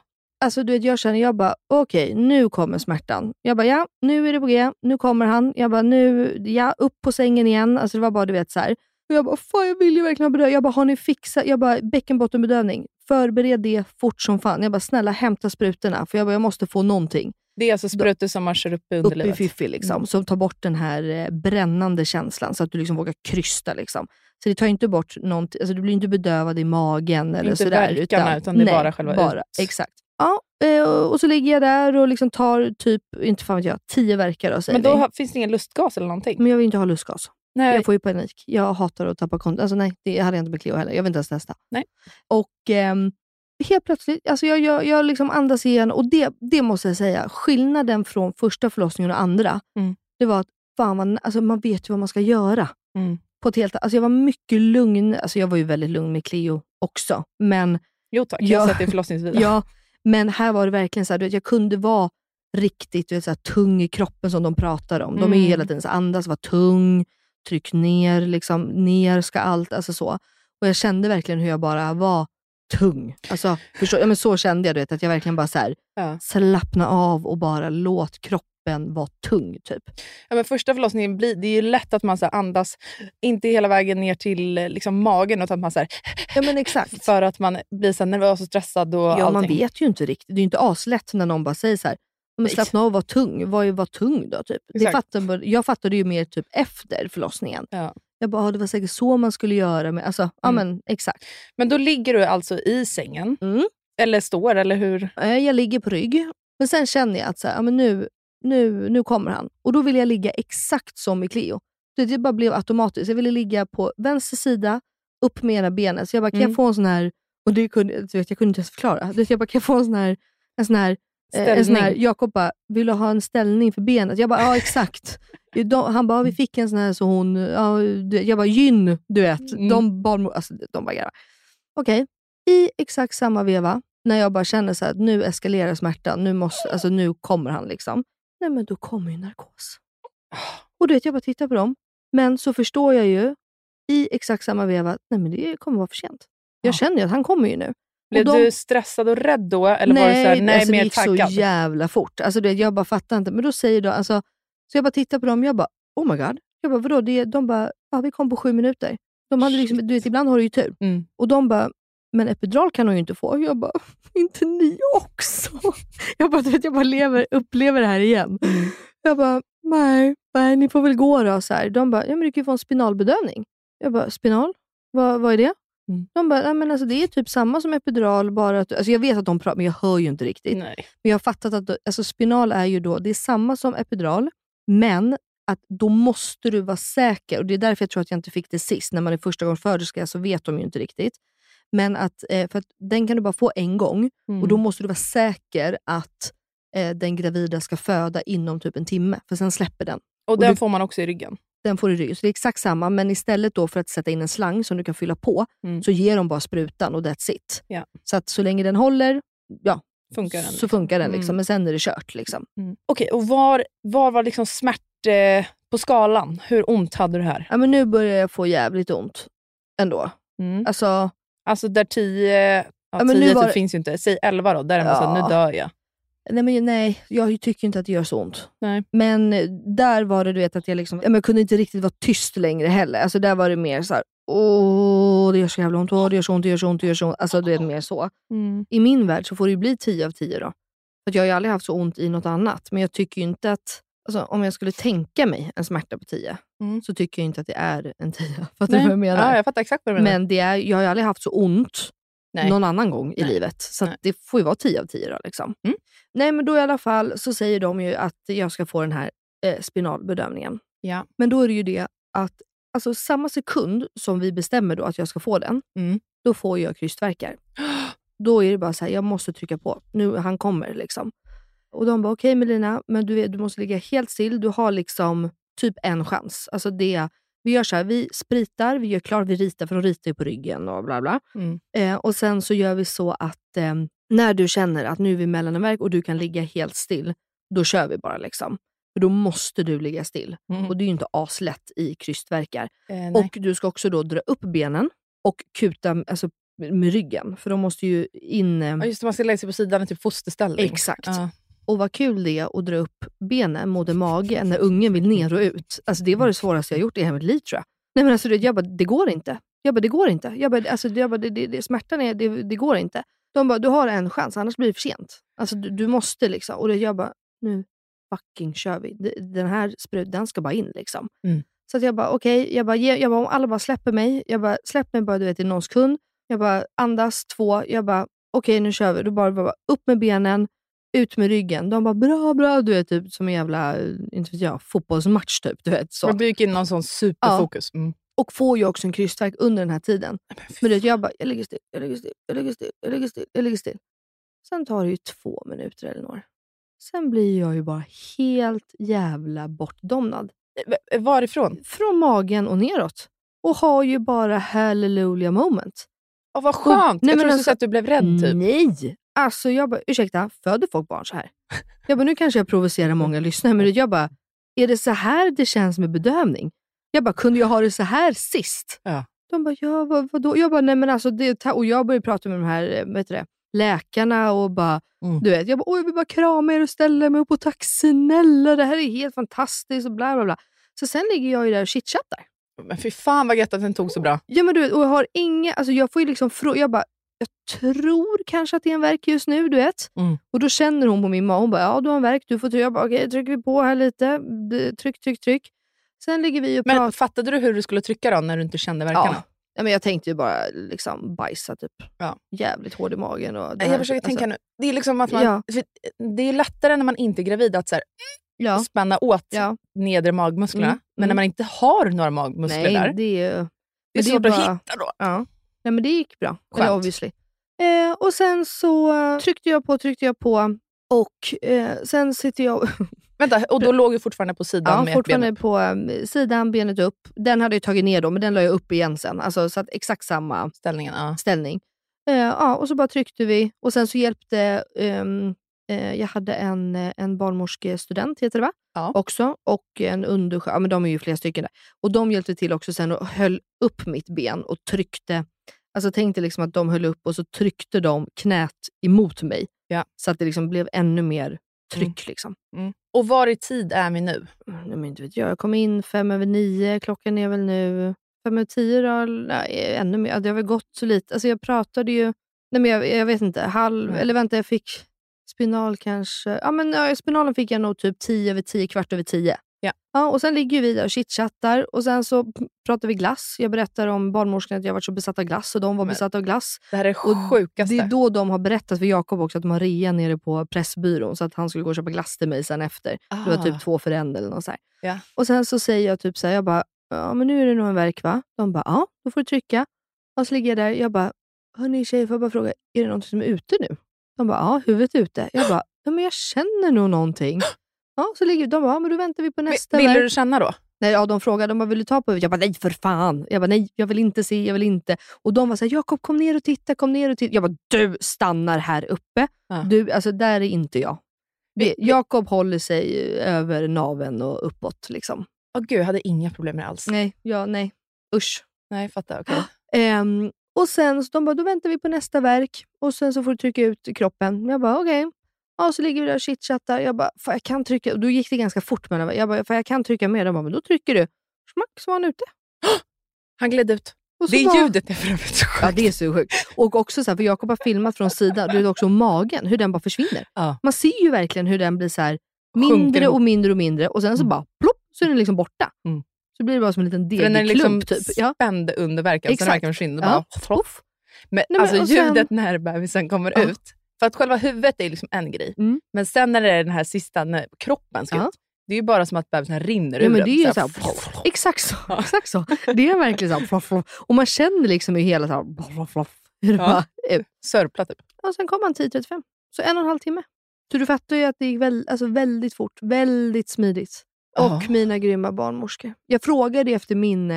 Alltså du vet, jag känner, jag bara, okej, okay, nu kommer smärtan. Jag bara, ja, nu är det på G. Nu kommer han. Jag bara, nu, ja, upp på sängen igen. Alltså det var bara, du vet, så här. Och jag bara, fan, jag vill ju verkligen ha bedövning. Jag bara, har ni fixat? Jag bara, bäckenbottenbedövning. Förbered det fort som fan. Jag bara, snälla, hämta sprutorna. För jag bara, jag måste få någonting. Det är alltså sprutor som man kör upp i underlivet. Upp i fiffi liksom. Mm. Så tar bort den här brännande känslan. Så att du liksom vågar krysta liksom. Så det tar inte bort någonting. Alltså du blir inte bedövad i magen eller inte sådär. Inte verkarna, utan, utan det är nej, bara själva bara, ut. Exakt. Ja, och så ligger jag där och liksom tar typ, inte fan vet jag, tio verkar då, säger. Men då har, finns det ingen lustgas eller någonting? Men jag vill inte ha lustgas. Nej. Jag får ju panik. Jag hatar att tappa kont. Alltså nej, det hade jag inte med Cleo heller. Jag vill inte ens testa. Nej. Och... Ehm, helt plötsligt, alltså jag, jag, jag liksom andas igen, och det, det måste jag säga, skillnaden från första förlossningen och andra, mm. det var att fan man, alltså man vet ju vad man ska göra. Mm. På ett helt, alltså jag var mycket lugn, alltså jag var ju väldigt lugn med Cleo också, men jo tack, jag, jag satt i förlossningsvideo. Ja, men här var det verkligen så här, du vet, jag kunde vara riktigt, du vet, så här, tung i kroppen som de pratar om. Mm. De är ju hela tiden så, andas, var tung, tryck ner, liksom ner ska allt, alltså så. Och jag kände verkligen hur jag bara var tung. Alltså, förstå, ja, men så kände jag, du vet, att jag verkligen bara så här, ja. Slappna av och bara låt kroppen vara tung typ. Ja, men första förlossningen blir, det är ju lätt att man så här, andas inte hela vägen ner till liksom, magen, utan att man så här, ja, men exakt. För att man blir så här, nervös och stressad och ja, allting. Man vet ju inte riktigt. Det är ju inte aslätt när någon bara säger så här, men slappna av och var tung. Vad är var tung då typ? Det fattar, jag fattade ju mer typ efter förlossningen. Ja. Jag bara, det var säkert så man skulle göra med, alltså, mm. ja men exakt. Men då ligger du alltså i sängen. Mm. Eller står, eller hur? Jag ligger på rygg. Men sen känner jag att så här, ja, men nu, nu, nu kommer han. Och då vill jag ligga exakt som i Cleo. Det bara blev automatiskt. Jag ville ligga på vänster sida, upp med ena benen. Så jag bara, kan mm. jag få en sån här... Och det kunde, du vet, jag kunde inte ens förklara. Jag bara, kan jag få en sån här... En sån här ställning. En sån här, Jakob bara, vill du ha en ställning för benet? Jag bara, ja exakt. De, han bara, vi fick en sån här så hon... Ja, jag bara, gyn, du vet. Mm. De barnmor... Alltså, de bara, ja. Okej. Okay. I exakt samma veva, när jag bara känner så här, att nu eskalerar smärtan, nu måste, alltså nu kommer han liksom. Nej, men då kommer ju narkos. Och du vet, jag bara tittar på dem. Men så förstår jag ju i exakt samma veva, nej men det kommer vara för sent. Jag ja. känner ju att han kommer ju nu. Blev de... du stressad och rädd då? Eller nej, var du så här, nej alltså, mer taggad? Nej, det gick så jävla fort. Alltså du vet, jag bara fattar inte. Men då säger de, alltså, så jag bara tittar på dem, jag bara, oh my god. Jag bara, vadå? Det, de bara, ja vi kom på sju minuter. De hade liksom, du vet, ibland har du ju tur. Mm. Och de bara, men epidural kan hon ju inte få. Jag bara, inte ni också? Jag bara, du vet, jag bara lever, upplever det här igen. Mm. Jag bara, nej, nej, ni får väl gå då. Så här. De bara, ja men du kan ju få en spinalbedövning. Jag bara, spinal? Va, vad är det? Mm. De bara, nej men alltså det är typ samma som epidural. Bara att, alltså jag vet att de pratar, men jag hör ju inte riktigt. Nej. Men jag har fattat att alltså, spinal är ju då, det är samma som epidural. Men att då måste du vara säker. Och det är därför jag tror att jag inte fick det sist. När man är första gången förderska så vet de ju inte riktigt. Men att, för att den kan du bara få en gång. Mm. Och då måste du vara säker att eh, den gravida ska föda inom typ en timme. För sen släpper den. Och, och den du, får man också i ryggen. Den får i ryggen. Så det är exakt samma. Men istället då för att sätta in en slang som du kan fylla på. Mm. Så ger de bara sprutan och that's it. Ja. Så att så länge den håller, ja, funkar den, så funkar den liksom. Mm. Men sen är det kört liksom. Mm. Okej, okay, och var, var var liksom smärt eh, på skalan? Hur ont hade du här? Ja men nu börjar jag få jävligt ont. Ändå. Mm. Alltså... Alltså där tio, ja, ja, men tio nu var... typ finns ju inte. Säg elva då, där är man så här, nu dör jag. Nej, men, nej, jag tycker inte att det gör så ont. Nej. Men där var det, du vet, att jag liksom, ja, men jag kunde inte riktigt vara tyst längre heller. Alltså där var det mer så här, åh, det gör så jävla ont, åh, det gör så ont, det gör så ont, det gör så ont. Alltså det är mer så. Mm. I min värld så får det ju bli tio av tio då. För att jag har ju aldrig haft så ont i något annat. Men jag tycker ju inte att, alltså om jag skulle tänka mig en smärta på tio, mm, så tycker jag inte att det är en tio. Fattar du vad jag menar? Ja, jag fattar exakt vad du menar. Men det är, jag har ju aldrig haft så ont, nej, någon annan gång i, nej, livet. Så att det får ju vara tio av tio då liksom. Mm. Nej, men då i alla fall så säger de ju att jag ska få den här eh, spinalbedömningen. Ja. Men då är det ju det att, alltså samma sekund som vi bestämmer då att jag ska få den, mm, då får jag krystvärkar. Då är det bara så här, jag måste trycka på. Nu, han kommer liksom. Och de bara, okej okay, Melina, men du, du måste ligga helt still. Du har liksom typ en chans. Alltså det, vi gör så här, vi spritar, vi gör klar, vi ritar, för de ritar ju på ryggen och bla bla. Mm. Eh, och sen så gör vi så att eh, när du känner att nu är vi mellanverk och du kan ligga helt still, då kör vi bara liksom. För då måste du ligga still. Mm. Och det är ju inte aslätt i krystverkar. Eh, och du ska också då dra upp benen och kuta, alltså med ryggen. För de måste ju in... Eh... Ja just det, man ska lägga sig på sidan i typ fosterställning. Exakt. Ja. Och vad kul det är att dra upp benen mot en mage när ungen vill ner och ut. Alltså det var det svåraste jag gjort i hela mitt liv, tror jag. Nej men alltså jag bara, det går inte. Jag bara, det går inte. Jag bara, alltså, jag bara det, det, det, smärtan är, det, det går inte. De bara, du har en chans, annars blir det för sent. Alltså du, du måste liksom. Och jag bara, nu fucking kör vi. Den här sprutan ska bara in liksom. Mm. Så att jag bara, okej. Okay. Jag bara, jag bara, om alla bara släpper mig. Jag bara, släpp mig bara, du vet, i någon sekund. Jag bara, andas två. Jag bara, okej okay, nu kör vi. Då bara, bara upp med benen. Ut med ryggen. De bara, bra, bra. Du är typ som en jävla, inte vet jag, fotbollsmatch typ. Du vet, så. Du gick in någon sån superfokus. Ja. Mm. Och får ju också en krystverk under den här tiden. Men du vet, jag bara, jag ligger still, jag ligger still, jag ligger still, jag ligger still, jag ligger still. Sen tar det ju två minuter eller några. Sen blir jag ju bara helt jävla bortdomnad. Varifrån? Från magen och neråt. Och har ju bara hallelujah moment. Åh, vad skönt. Och, nej, jag trodde alltså, att du blev rädd typ. Nej. Alltså jag bara, ursäkta, föder folk barn så här? Jag bara, nu kanske jag provocerar många lyssnare, men jag bara, är det så här det känns med bedövning? Jag bara, kunde jag ha det så här sist? Ja. De bara, ja, vad, vadå? Jag bara, nej men alltså, det, och jag började prata med de här, vet du det, läkarna och bara, mm, du vet, jag bara, oj, jag vill bara krama er och ställa mig upp på taxin, eller det här är helt fantastiskt och bla bla bla. Så sen ligger jag ju där och chitchattar. Men fy fan vad gött att den tog så bra. Ja men du vet, och jag har inga, alltså jag får ju liksom, frå- jag bara, jag tror kanske att det är en verk just nu, du vet. Mm. Och då känner hon på min mamma. Hon bara, ja du har en verk, du får trycka. Jag bara, okej, okay, trycker vi på här lite. Tryck, tryck, tryck. Sen ligger vi och pratar. Men fattade du hur du skulle trycka då när du inte kände verkarna? Ja, Ja, men jag tänkte ju bara liksom bajsa typ. Ja. Jävligt hård i magen. Och det här, jag försöker alltså, tänka nu. Det är liksom att man, ja. Det är lättare när man inte är gravid att så här, ja. spänna åt ja. nedre magmusklerna. Mm. Men när man inte har några magmuskler. Nej, där. Det är ju... Det är svårt bara, att hitta då. Ja. Nej, men det gick bra. Eller, obviously. Eh, och sen så tryckte jag på, tryckte jag på. Och eh, sen sitter jag... Vänta, och då låg ju fortfarande på sidan, ja, med fortfarande benet på um, sidan, benet upp. Den hade jag tagit ner då, men den la jag upp igen sen. Alltså så att exakt samma ställningen, ja. ställning. Uh, ja, och så bara tryckte vi. Och sen så hjälpte, um, uh, jag hade en, en barnmorskestudent, heter det va? Ja. Också, och en undersköterska, ja men de är ju flera stycken där. Och de hjälpte till också sen och höll upp mitt ben och tryckte. Alltså tänkte liksom att de höll upp och så tryckte de knät emot mig. Ja. Så att det liksom blev ännu mer tryck, mm. liksom. Mm. Och var i tid är vi nu? Nej, men inte vet jag. Jag kom in fem över nio. Klockan är väl nu fem över tio då. Nej, ännu mer. Det har väl gått så lite. Alltså jag pratade ju... Nej, men jag, jag vet inte. Halv... Mm. Eller vänta, jag fick spinal kanske. Ja, men ja, spinalen fick jag nog typ tio över tio, kvart över tio. Ja. Ja, och sen ligger vi där och chitchattar. Och sen så pratar vi glass. Jag berättar om barnmorskan att jag varit så besatt av glass. Och de var men, besatt av glass. Det här är det sjukaste. Det är då de har berättat för Jakob också att Maria nere på pressbyrån. Så att han skulle gå och köpa glass till mig sen efter. Ah. Det var typ två föränder eller något så här. Ja. Och sen så säger jag typ så här. Jag bara, ja men nu är det nog en verk va? De bara, ja då får du trycka. Och så ligger jag där. Jag bara, hörni tjejer, får jag bara fråga. Är det någonting som är ute nu? De bara, ja huvudet är ute. Jag bara, ja men jag känner nog någonting. Ja, så ligger de bara, ja, men då väntar vi på nästa. Vill du känna då? Nej, ja, de frågade, de bara, vill du ta på huvudet? Jag bara, nej för fan. Jag bara, nej, jag vill inte se, jag vill inte. Och de var så här, Jakob, kom ner och titta, kom ner och titta. Jag bara, du stannar här uppe. Ja. Du, alltså där är inte jag. Jakob håller sig över naven och uppåt liksom. Åh gud, jag hade inga problem med alls. Nej, ja, nej. Usch. Nej, fattar, okej. Okay. um, och sen, så de bara, då väntar vi på nästa verk. Och sen så får du trycka ut kroppen. Jag bara, okej. Okay. Ja, så ligger vi där och chitchattar. Jag bara, fan jag kan trycka. Och då gick det ganska fort. Men jag bara, fan jag kan trycka mer. De bara, men då trycker du. Smack, så var han ute. Han gled ut. Det är bara... ljudet är för övrigt så sjukt. Ja, det är så sjukt. Och också så här, för Jakob har filmat från sidan. Det är också magen, hur den bara försvinner. Ja. Man ser ju verkligen hur den blir så här mindre och mindre och mindre. Och sen så mm. bara, plopp, så är den liksom borta. Mm. Så blir det bara som en liten degklump. Den är liksom typ. Spänd under verkan. Exakt. Så den verkar försvinna. Ja. Bara, men, nej, men alltså ljudet sen... när bebisen kommer ja. ut. För att själva huvudet är liksom en grej. Mm. Men sen när det är den här sista när kroppen ska uh-huh. ut, det är ju bara som att bebisen rinner ja, ur men det den. Är ju så här, så här, exakt så. Exakt så. Det är verkligen så. Här, fluff, fluff. Och man känner liksom hur hela så här, fluff, fluff, hur ja. det bara, sörpla typ. Och sen kom han tio trettiofem. Så en och en halv timme. Så du fattar ju att det gick väl, alltså väldigt fort. Väldigt smidigt. Och uh-huh. mina grymma barnmorskor. Jag frågade efter min...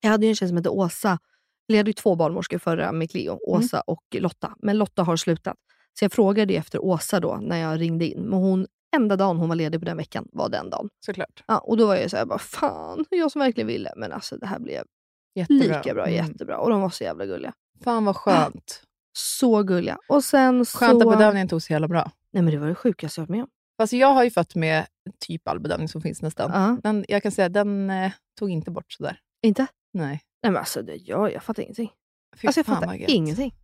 Jag hade ju en tjej som hette Åsa. Jag hade ju två barnmorskor förra med Cleo. Åsa mm. och Lotta. Men Lotta har slutat. Så jag frågade efter Åsa då när jag ringde in. Men hon, enda dagen hon var ledig på den veckan var den dagen. Såklart. Ja, och då var jag så här, bara fan, jag som verkligen ville. Men alltså det här blev jättebra. lika bra, mm. jättebra. Och de var så jävla gulliga. Fan vad skönt. Ja, så gulliga. Och sen så... Skönt att bedövningen tog så jävla bra. Nej men det var det sjukaste jag har med om. Fast jag har ju fått med typ all bedövning som finns nästan. Uh-huh. Den, jag kan säga, den eh, tog inte bort så där. Inte? Nej. Nej men alltså, det, jag, jag fattar ingenting. Fy alltså jag fattar ingenting.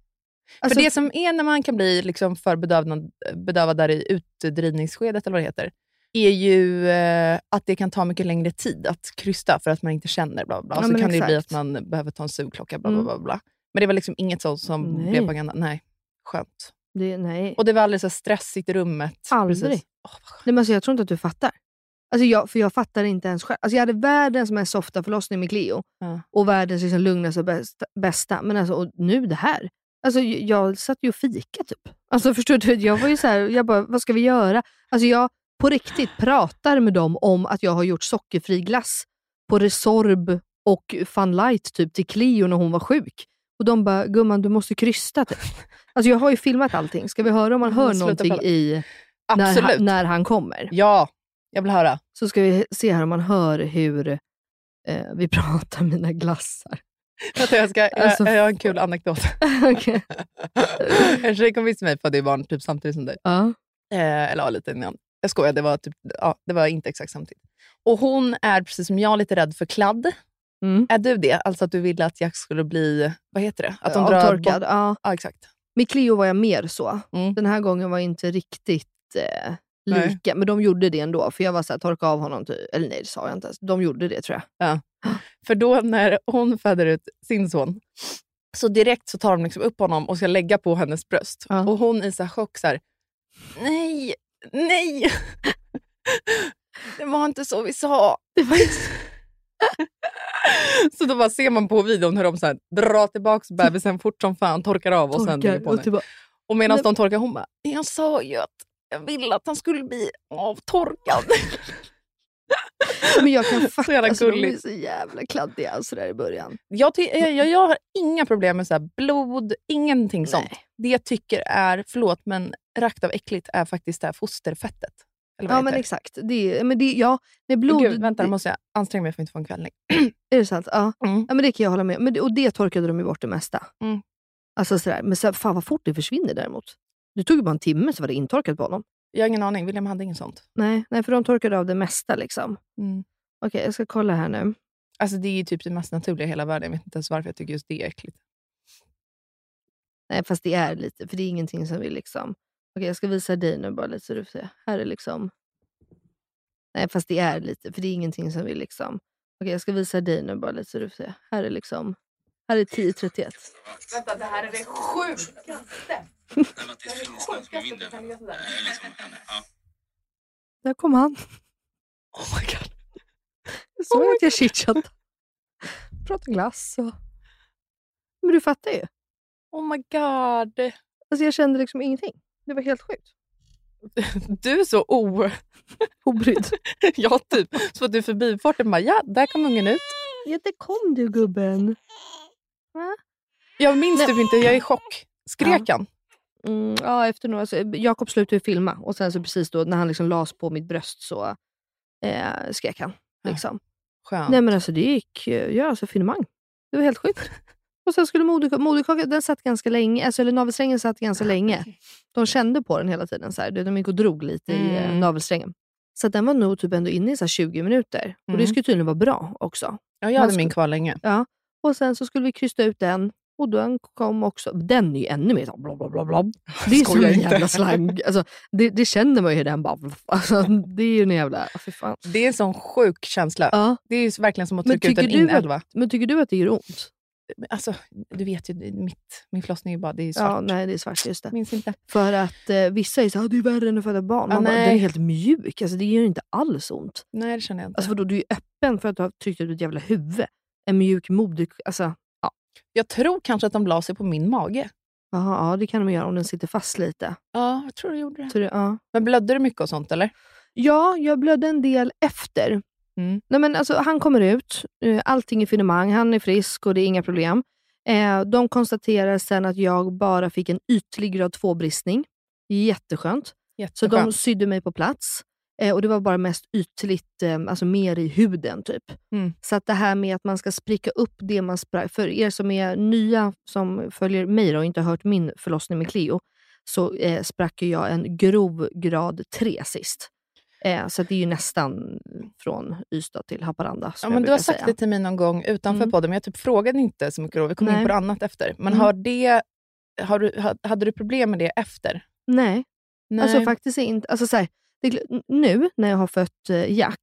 Alltså, för det som är när man kan bli liksom för bedövad, bedövad där i utdrivningsskedet eller vad det heter, är ju eh, att det kan ta mycket längre tid att krysta för att man inte känner bla bla. Ja, så kan exakt. Det ju bli att man behöver ta en sugklocka bla bla bla. bla. Men det var liksom inget sånt som nej. blev propaganda. Nej, skönt. Det, nej. Och det var alldeles så stressigt i rummet. Aldrig. Precis. Oh, nej, men alltså, jag tror inte att du fattar. Alltså jag, för jag fattar inte ens själv. Alltså jag hade världens mest softa förlossning med Cleo. Ja. Och världens liksom lugnaste och bästa, bästa. Men alltså, och nu det här. Alltså jag satt ju och fika typ. Alltså förstår du, jag var ju så här, jag bara, vad ska vi göra? Alltså jag på riktigt pratar med dem om att jag har gjort sockerfri glass på Resorb och Fun Light typ till Cleo när hon var sjuk. Och de bara, gumman du måste krysta typ. Alltså jag har ju filmat allting. Ska vi höra om man hör någonting i när han, när han kommer? Ja, jag vill höra. Så ska vi se här om man hör hur eh, vi pratar mina glassar. Jag, jag, ska, alltså, jag, jag har en kul anekdot. Okay. En tjej kom visst mig för att det är barn typ samtidigt som dig. Uh. Eh, eller ja, lite innan. Jag skojar, det var, typ, ja, det var inte exakt samtidigt. Och hon är precis som jag lite rädd för kladd. Mm. Är du det? Alltså att du ville att Jack skulle bli, vad heter det? Att de ja, drar avtorkad. Bo- ja. ja, exakt. Med Cleo var jag mer så. Mm. Den här gången var jag inte riktigt eh, lika. Nej. Men de gjorde det ändå. För jag var så här, torka av honom. Eller nej, det sa jag inte. De gjorde det tror jag. Ja. För då när hon föder ut sin son, så direkt så tar de liksom upp honom och ska lägga på hennes bröst. Uh. Och hon är så här chock så här, nej, nej. Det var inte så vi sa. Det var inte så. Så då bara ser man på videon hur de så här drar tillbaka bebisen fort som fan, torkar av och torkar, sen på och, tillba- och medan de torkar, hon bara, jag sa ju att jag ville att han skulle bli avtorkad. Men jag kan fatta, alltså, de är så jävla kladdiga sådär i början. Jag, ty- jag, jag, jag har inga problem med så här blod, ingenting. Nej. Sånt. Det jag tycker är, förlåt men rakt av äckligt är faktiskt det här fosterfettet. Ja men exakt, det är, men det, ja, med blod. Gud, vänta, det, måste jag anstränga mig för att inte få en kvällning. Är det sant? Ja. Mm. Ja men det kan jag hålla med. Men det, och det torkade de ju bort det mesta. Mm. Alltså sådär, men så, fan vad fort det försvinner däremot. Det tog ju bara en timme så var det intorkat på honom. Jag har ingen aning, William hade inget sånt. Nej, nej för de torkade av det mesta liksom. Mm. Okej, okay, jag ska kolla här nu. Alltså det är ju typ det mest naturliga i hela världen. Jag vet inte ens varför jag tycker just det är äckligt. Nej fast det är lite, för det är ingenting som vi liksom. Okej, jag ska visa dig nu bara lite så du får se. Här är liksom... Nej, fast det är lite. För det är ingenting som vi liksom... Okej, jag ska visa dig nu bara lite så du får se. Här är liksom... Här är tio trettioett. Vänta, det här är det sjukaste. Det är det sjukaste. Där kom han. Oh my god. Jag såg oh att jag chitchat. Prata glass och... Men du fattar ju. Oh my god. Alltså jag kände liksom ingenting. Det var helt sjukt. Du är så o... obrydd. Ja, typ. Så att du förbifarten bara, ja, där kom ungen ut. Ja, det kom du, gubben. Va? Jag minns Nej. Typ inte, jag är i chock. Skrekan. Ja, mm, ja efter några... Alltså, Jakob slutade filma. Och sen så precis då, när han liksom las på mitt bröst så eh, skrek han. Liksom. Ja. Nej, men alltså det gick... Ja, alltså filmang. Det var helt sjukt. Och sen skulle moderkakan, moderkakan, den satt ganska länge, alltså, eller navelsträngen satt ganska länge. De kände på den hela tiden så här. De gick och drog lite mm. i navelsträngen. Så den var nog typ ändå inne i så här tjugo minuter. Mm. Och det skulle tydligen vara bra också. Ja, jag hade skulle, min kvar länge. Ja, och sen så skulle vi krysta ut den. Och den kom också, den är ju ännu mer så bla bla bla bla. Det är så en jävla slime. Alltså, det, det känner man ju hur den bara, alltså, det är ju en jävla, för fan. Det är en sån sjuk känsla. Ja. Det är ju verkligen som att trycka ut en inälva. Men tycker du att det gör ont? Alltså, du vet ju, mitt, min förlossning är ju bara, det är svart. Ja, nej, det är svart, just det. Minns inte. För att eh, vissa är så här, det är värre än att föda barn. Man ja, bara, den är helt mjuk, alltså det gör inte alls ont. Nej, det känner jag inte. Alltså då, du är öppen för att du har tryckt ut ett jävla huvud. En mjuk modig, alltså, ja. Jag tror kanske att de la sig på min mage. Jaha, ja, det kan de göra om den sitter fast lite. Ja, jag tror du gjorde det. Tror du, ja. Men blödde du mycket och sånt, eller? Ja, jag blödde en del efter. Mm. Nej, men alltså, han kommer ut, allting är finemang, han är frisk och det är inga problem. eh, De konstaterar sen att jag bara fick en ytlig grad två-bristning. Jätteskönt. Jätteskönt. Så de sydde mig på plats. eh, Och det var bara mest ytligt, eh, alltså mer i huden typ. Mm. Så att det här med att man ska spricka upp det man spray. För er som är nya, som följer mig och inte har hört min förlossning med Cleo, så eh, sprack jag en grov grad tre sist. Så det är ju nästan från Ystad till Haparanda. Ja, men du har sagt säga. Det till mig någon gång utanför mm. podden. Men jag typ frågade inte så mycket då. Vi kom Nej. In på annat efter. Men mm. har det, har du, hade du problem med det efter? Nej. Nej. Alltså faktiskt inte. Alltså, så här, det, nu när jag har fött Jack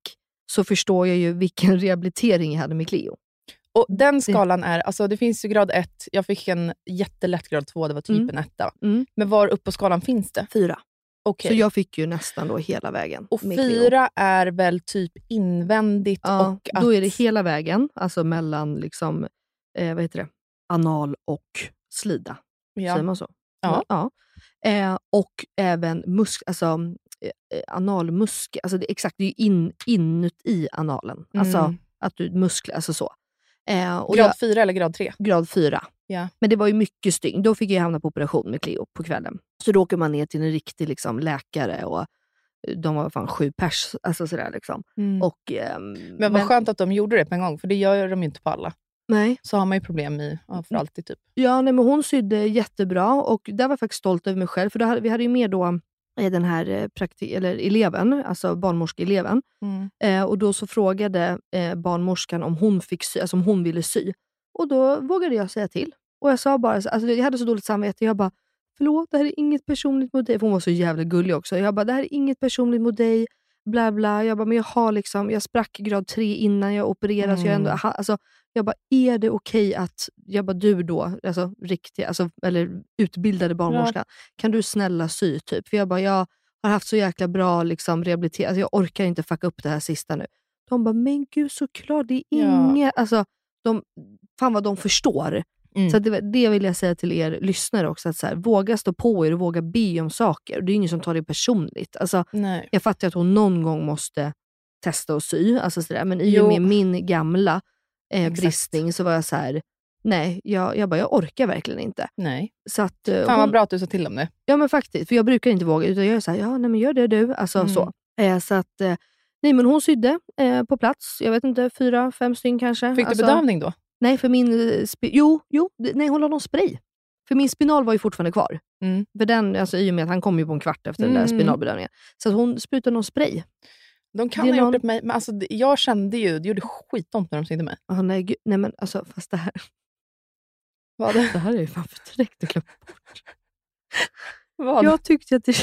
så förstår jag ju vilken rehabilitering jag hade med Cleo. Och den skalan är, alltså det finns ju grad ett. Jag fick en jättelätt grad två, det var typ mm. en etta. Mm. Men var upp på skalan finns det? Fyra. Okay. Så jag fick ju nästan då hela vägen. Och fyra är väl typ invändigt, ja, och att... då är det hela vägen. Alltså mellan liksom, eh, vad heter det? Anal och slida. Ja. Säger man så? Ja. Ja. Eh, och även musk, alltså eh, analmusk, alltså det, exakt, det är ju in, inuti analen. Alltså mm. att du musklar, alltså så. Eh, och grad fyra eller grad tre? Grad fyra. Yeah. Men det var ju mycket stygn. Då fick jag hamna på operation med Cleo på kvällen. Så då åker man ner till en riktig liksom, läkare. Och de var fan sju pers. Alltså sådär liksom. Mm. Och, um, men vad men... skönt att de gjorde det på en gång. För det gör de ju inte på alla. Nej. Så har man ju problem i, för alltid typ. Ja, nej, men hon sydde jättebra. Och där var jag faktiskt stolt över mig själv. För då hade, vi hade ju med då den här prakti- eller eleven. Alltså barnmorskeeleven. Mm. Eh, och då så frågade eh, barnmorskan om hon, fick sy, alltså om hon ville sy. Och då vågade jag säga till. Och jag sa bara, alltså jag hade så dåligt samvete. Jag bara, förlåt, det här är inget personligt mot dig. För hon var så jävla gullig också. Jag bara, det här är inget personligt mot dig. bla bla. Jag bara, men jag har liksom, jag sprack grad tre innan jag opererades. Mm. Jag ändå, aha, alltså, jag bara, är det okej att, jag bara, du då, alltså riktigt, alltså, eller utbildade barnmorska, ja. Kan du snälla sy typ? För jag bara, jag har haft så jäkla bra liksom rehabilitering, alltså, jag orkar inte fucka upp det här sista nu. De bara, men gud såklart, det är inget, ja. Alltså, de, fan vad de förstår. Mm. Så det, det vill jag säga till er lyssnare också, att så här, våga stå på er och våga be om saker. Det är ingen som tar det personligt. Alltså, nej. Jag fattar att hon någon gång måste testa och sy, alltså så där. Men i och med jo. min gamla eh, bristning så var jag så här, nej, jag, jag bara, jag orkar verkligen inte. Nej. Så att, eh, fan vad hon, bra att du sa till om det. Ja men faktiskt, för jag brukar inte våga, utan jag är så här, ja nej men gör det du, alltså mm. så. Eh, så att, eh, nej men hon sydde eh, på plats, jag vet inte, fyra, fem stygn kanske. Fick alltså, du bedövning då? Nej, för min... Spi- jo, jo. Nej, hon la någon spray. För min spinal var ju fortfarande kvar. Mm. För den, alltså i och med att han kom ju på en kvart efter mm. den där spinalbedövningen. Så att hon sprutade någon spray. De kan det ha någon... gjort det på mig. Men alltså, jag kände ju... Det gjorde skitont när de sydde mig. Ah, nej, gud, nej, men alltså, fast det här... Vad det? Det här är ju fan för direkt att glömma bort. Vad? Jag tyckte att det...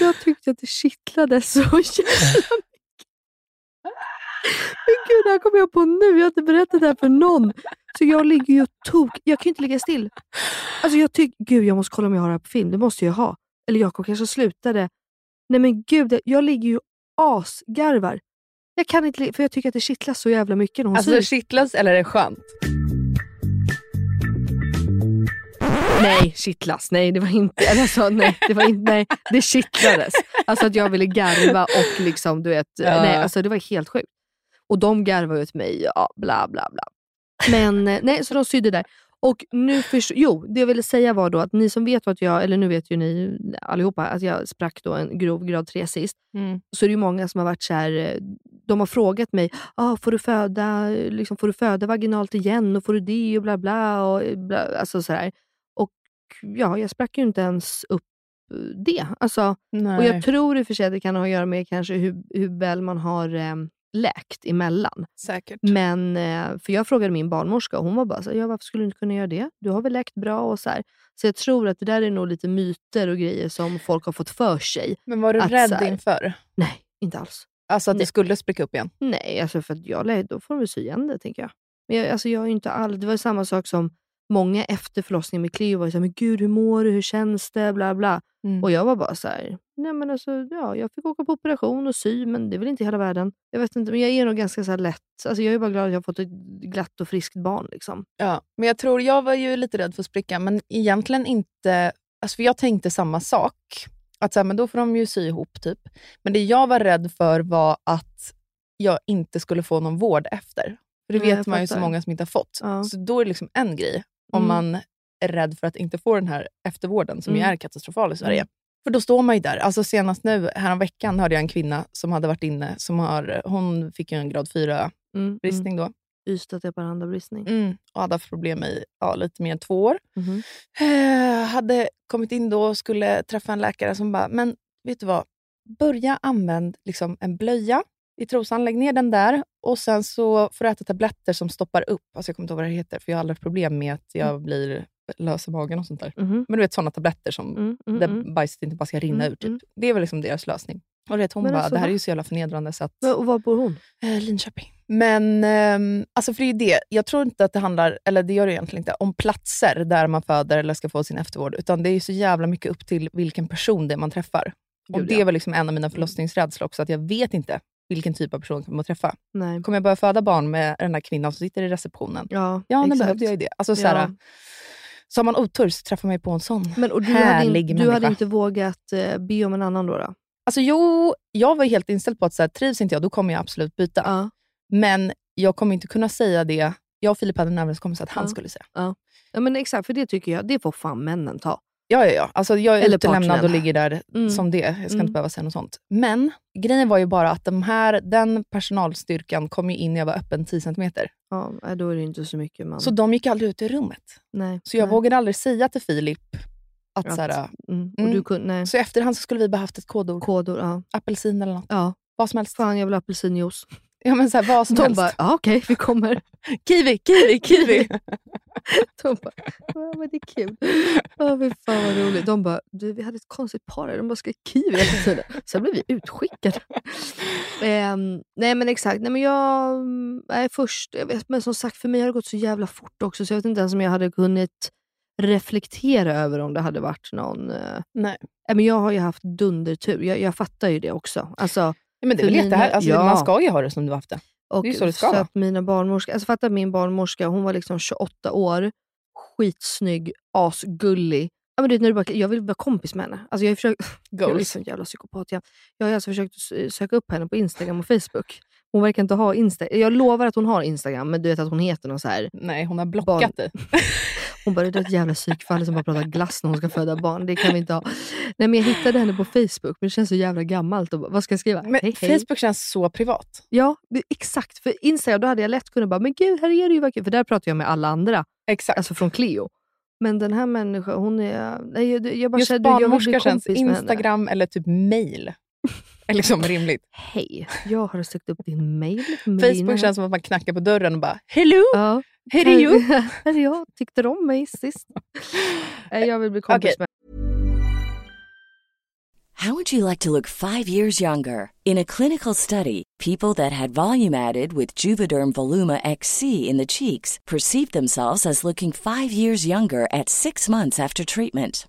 jag tyckte att det kittlade så jävla... Men gud, det här kommer jag på nu. Jag har inte berättat det här för någon. Så jag ligger ju och tok. Jag kan inte ligga still. Alltså jag tycker, gud jag måste kolla om jag har det här på film. Det måste jag ha. Eller Jakob kanske slutade. Nej men gud, jag ligger ju asgarvar. Jag kan inte, för jag tycker att det kittlas så jävla mycket när hon alltså syr. Det kittlas eller är det skönt? Nej, kittlas. Nej, det var inte... Alltså, nej, det var inte... Nej, det kittlades. Alltså att jag ville garva och liksom, du vet... Ja. Nej, alltså det var helt sjukt. Och de garvade åt mig, ja, bla bla bla. Men, nej, så de sydde där. Och nu först... Jo, det jag ville säga var då att ni som vet att jag... Eller nu vet ju ni allihopa att jag sprack då en grov grad tre sist. Mm. Så är det ju många som har varit så här... De har frågat mig, ah, får du föda... Liksom, får du föda vaginalt igen? Och får du det? Och bla bla. Och bla alltså så här... Ja, jag sprack ju inte ens upp det. Alltså, nej. Och jag tror i och för sig att det kan ha att göra med kanske hur, hur väl man har eh, läkt emellan. Säkert. Men, eh, för jag frågade min barnmorska och hon var bara så här, ja varför skulle du inte kunna göra det? Du har väl läkt bra och så här. Så jag tror att det där är nog lite myter och grejer som folk har fått för sig. Men var du att, rädd här, inför? Nej, inte alls. Alltså att nej. Det skulle spricka upp igen? Nej, alltså för att jag led, då får vi sy igen det, tänker jag. Men jag, alltså jag är ju inte all... Det var samma sak som många efter förlossningen med Cleo var ju såhär, men gud hur mår du, hur känns det, bla bla. Mm. Och jag var bara så här: nej men alltså, ja jag fick åka på operation och sy, men det är väl inte hela världen. Jag vet inte, men jag är nog ganska så här lätt. Alltså jag är bara glad att jag har fått ett glatt och friskt barn liksom. Ja, men jag tror, jag var ju lite rädd för att spricka, men egentligen inte, alltså för jag tänkte samma sak. Att såhär, men då får de ju sy ihop typ. Men det jag var rädd för var att jag inte skulle få någon vård efter. För det vet nej, man ju så många som inte har fått. Ja. Så då är det liksom en grej. Om mm. man är rädd för att inte få den här eftervården som mm. ju är katastrofal i Sverige. Mm. För då står man ju där. Alltså senast nu, härom veckan hörde jag en kvinna som hade varit inne. Som har, hon fick ju en grad fyra mm. bristning då. Ystad till Paranda bristning. Mm. Och hade haft problem i ja, lite mer än två år. Mm. Eh, hade kommit in då och skulle träffa en läkare som bara, men vet du vad? Börja använda liksom en blöja i trosan, lägg ner den där och sen så får du äta tabletter som stoppar upp, alltså jag kommer inte ihåg vad det heter, för jag har aldrig problem med att jag blir lös i magen och sånt där, mm-hmm. men du vet sådana tabletter som mm, mm, där bajset inte bara ska rinna mm, ur typ, mm. det är väl liksom deras lösning. Och vet hon bara, alltså, det här är ju så jävla förnedrande så att... Och var bor hon? Eh, Linköping. Men, eh, alltså för det är det. Jag tror inte att det handlar, eller det gör det egentligen inte, om platser där man föder eller ska få sin eftervård, utan det är ju så jävla mycket upp till vilken person det man träffar. Gud, och det ja. Var liksom en av mina förlossningsrädslor också, att jag vet inte vilken typ av person kommer att träffa. Nej. Kommer jag börja föda barn med den där kvinnan som sitter i receptionen? Ja, ja nu behövde jag ju det. Alltså så här, ja. Så har man otur så träffar man på en sån. Men och du härlig hade in, du hade inte vågat eh, be om en annan då då? Alltså jo, jag var helt inställd på att så här, trivs inte jag, då kommer jag absolut byta. Ja. Men jag kommer inte kunna säga det. Jag och Filip hade en överenskommelse att han ja. Skulle säga. Ja. Ja men exakt, för det tycker jag, det får fan männen ta. Ja, ja, ja. Alltså jag är utelämnad och ligger där mm. som det. Jag ska mm. inte behöva säga något sånt. Men grejen var ju bara att de här, den personalstyrkan kom ju in när jag var öppen tio centimeter. Ja, då är det inte så mycket. Man... Så de gick aldrig ut i rummet. Nej, så jag nej. vågade aldrig säga till Filip att, att så här... Mm. Och du kunde, nej. Så efterhand så skulle vi bara haft ett kodord. Kodord, ja. Apelsin eller något. Ja. Vad som helst. Fan, jag vill ha apelsinjuice. Ja, men så här, vad som de helst. De bara, ja ah, okej, okay, vi kommer. Kiwi, kiwi, kiwi. De bara, ja men det är kul. Ja oh, men fan vad roligt. De bara, du, vi hade ett konstigt par där. De bara, ska kiwi hela tiden. Sen blev vi utskickade. eh, nej men exakt, nej men jag nej, först, jag vet, men som sagt för mig har det gått så jävla fort också. Så jag vet inte ens om jag hade kunnat reflektera över om det hade varit någon. Eh, nej. Eh, men jag har ju haft dundertur. Jag, jag fattar ju det också. Alltså. Ja, men det är väl jättehär, alltså, ja. Man ska ju ha det som du har haft det. Och det är ju så det ska. Så att mina barnmorska, alltså fatta min barnmorska, hon var liksom tjugoåtta år, skitsnygg, asgullig. Ja men du vet, när du bara, jag vill vara kompis med henne. Alltså jag har försökt, jag är liksom jävla psykopat. Jag, jag har alltså försökt söka upp henne på Instagram och Facebook. Hon verkar inte ha Instagram. Jag lovar att hon har Instagram, men du vet att hon heter någon så här. Nej, hon har blockat barn. Det. Hon bara, det är ett jävla psykfall som bara pratar glass när hon ska föda barn. Det kan vi inte ha. Nej, men jag hittade henne på Facebook. Men det känns så jävla gammalt. Och bara, vad ska jag skriva? Men hej, Facebook hej. Känns så privat. Ja, det, exakt. För Instagram, då hade jag lätt kunnat bara, men gud, här är det ju verkligen. För där pratar jag med alla andra. Exakt. Alltså från Cleo. Men den här människan, hon är... Nej, jag, jag bara, just här, barnmorska känns Instagram eller typ mail. Är liksom rimligt. Hej, jag har sökt upp din mail. Facebook känns som att man knackar på dörren och bara, hello! Ja. Hej det är ju. Jag tyckte om mig sist. Jag vill bli kompis okay. med. How would you like to look five years younger? In a clinical study, people that had volume added with Juvederm Voluma X C in the cheeks perceived themselves as looking five years younger at six months after treatment.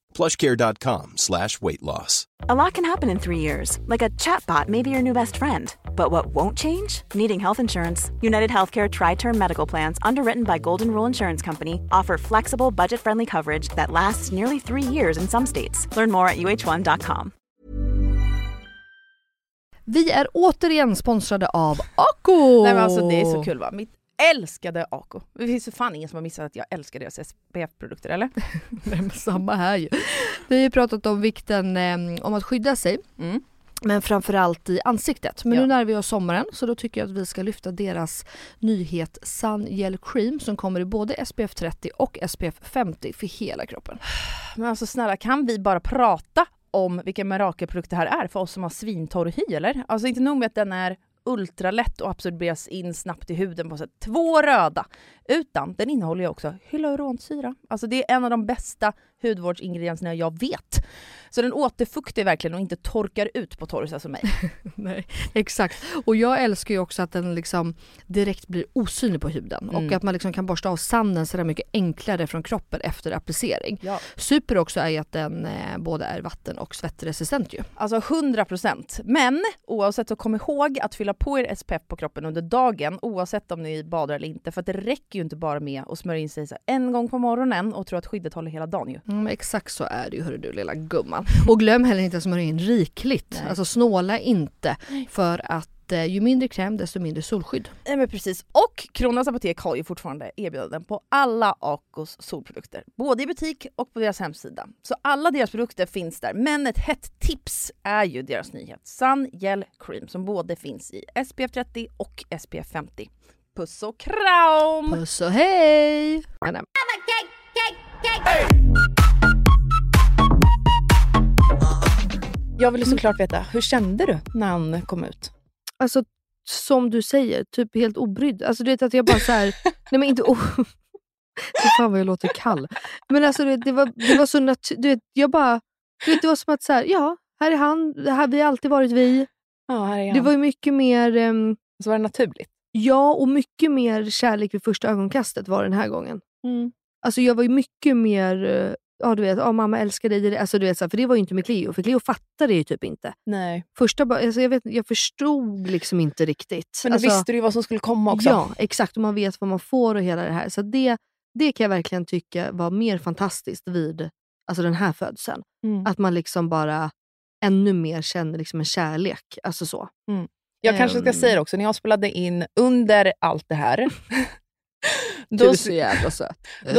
plushcare.com slash weight loss. A lot can happen in three years, like a chatbot may be your new best friend. But what won't change? Needing health insurance. United Healthcare Tri-Term Medical Plans, underwritten by Golden Rule Insurance Company, offer flexible, budget-friendly coverage that lasts nearly three years in some states. Learn more at U H one dot com. Vi är återigen sponsrade av Ako! Nej men alltså det är så kul va? Mitt älskade Ako. Det finns ju fan ingen som har missat att jag älskar deras S P F-produkter, eller? Nej, men samma här ju. Vi har ju pratat om vikten eh, om att skydda sig. Mm. Men framförallt i ansiktet. Men ja. Nu när vi har sommaren så då tycker jag att vi ska lyfta deras nyhet Sun Gel Cream som kommer i både S P F trettio och S P F femtio för hela kroppen. Men alltså snälla, kan vi bara prata om vilken mirakelprodukt det här är för oss som har svintorr hy, eller? Alltså inte nog med att den är ultralätt och absorberas in snabbt i huden på så här, två röda. Utan den innehåller ju också hyaluronsyra. Alltså det är en av de bästa hudvårdsingredienserna jag vet. Så den återfuktar verkligen och inte torkar ut på torr som mig. Nej, exakt. Och jag älskar ju också att den liksom direkt blir osynlig på huden. Mm. Och att man liksom kan borsta av sanden så där mycket enklare från kroppen efter applicering. Ja. Super också är ju att den eh, både är vatten- och svettresistent ju. Alltså hundra procent. Men oavsett så kom ihåg att fylla på er S P F på kroppen under dagen oavsett om ni badar eller inte. För att det räcker ju inte bara med att smörja in sig så en gång på morgonen och tro att skyddet håller hela dagen ju. Mm, exakt så är det ju, hörru du lilla gumman. Och glöm heller inte att smörja in rikligt. Nej. Alltså snåla inte. Nej. För att eh, ju mindre kräm desto mindre solskydd. Ja, men precis. Och Kronans apotek har ju fortfarande erbjudanden på alla Akos solprodukter. Både i butik och på deras hemsida. Så alla deras produkter finns där. Men ett hett tips är ju deras nyhet. Sun Gel Cream som både finns i S P F trettio och S P F femtio. Puss och kram! Puss och hej! Jag ville såklart veta, hur kände du när han kom ut? Alltså som du säger, typ helt obrydd. Alltså du vet att jag bara så här, nej men inte o... Oh, fan vad jag låter kall. Men alltså det, det, var, det var så naturligt, du vet, jag bara, du vet, det var som att så här, ja, här är han, här vi har alltid varit vi. Ja, här är han. Det var ju mycket mer... Um... Så var det naturligt. Ja, och mycket mer kärlek vid första ögonkastet var den här gången. Mm. Alltså jag var ju mycket mer... Uh... Ja, du vet, ja, mamma älskar dig. Alltså, du vet, för det var ju inte med Cleo. För Cleo fattade det ju typ inte. Nej. Första, alltså, jag, vet, jag förstod liksom inte riktigt. Men då alltså, visste du vad som skulle komma också. Ja, exakt. Och man vet vad man får och hela det här. Så det, det kan jag verkligen tycka var mer fantastiskt vid alltså, den här födseln. Mm. Att man liksom bara ännu mer känner liksom en kärlek. Alltså så. Mm. Jag um... kanske ska säga det också. När jag spelade in under allt det här... Då, då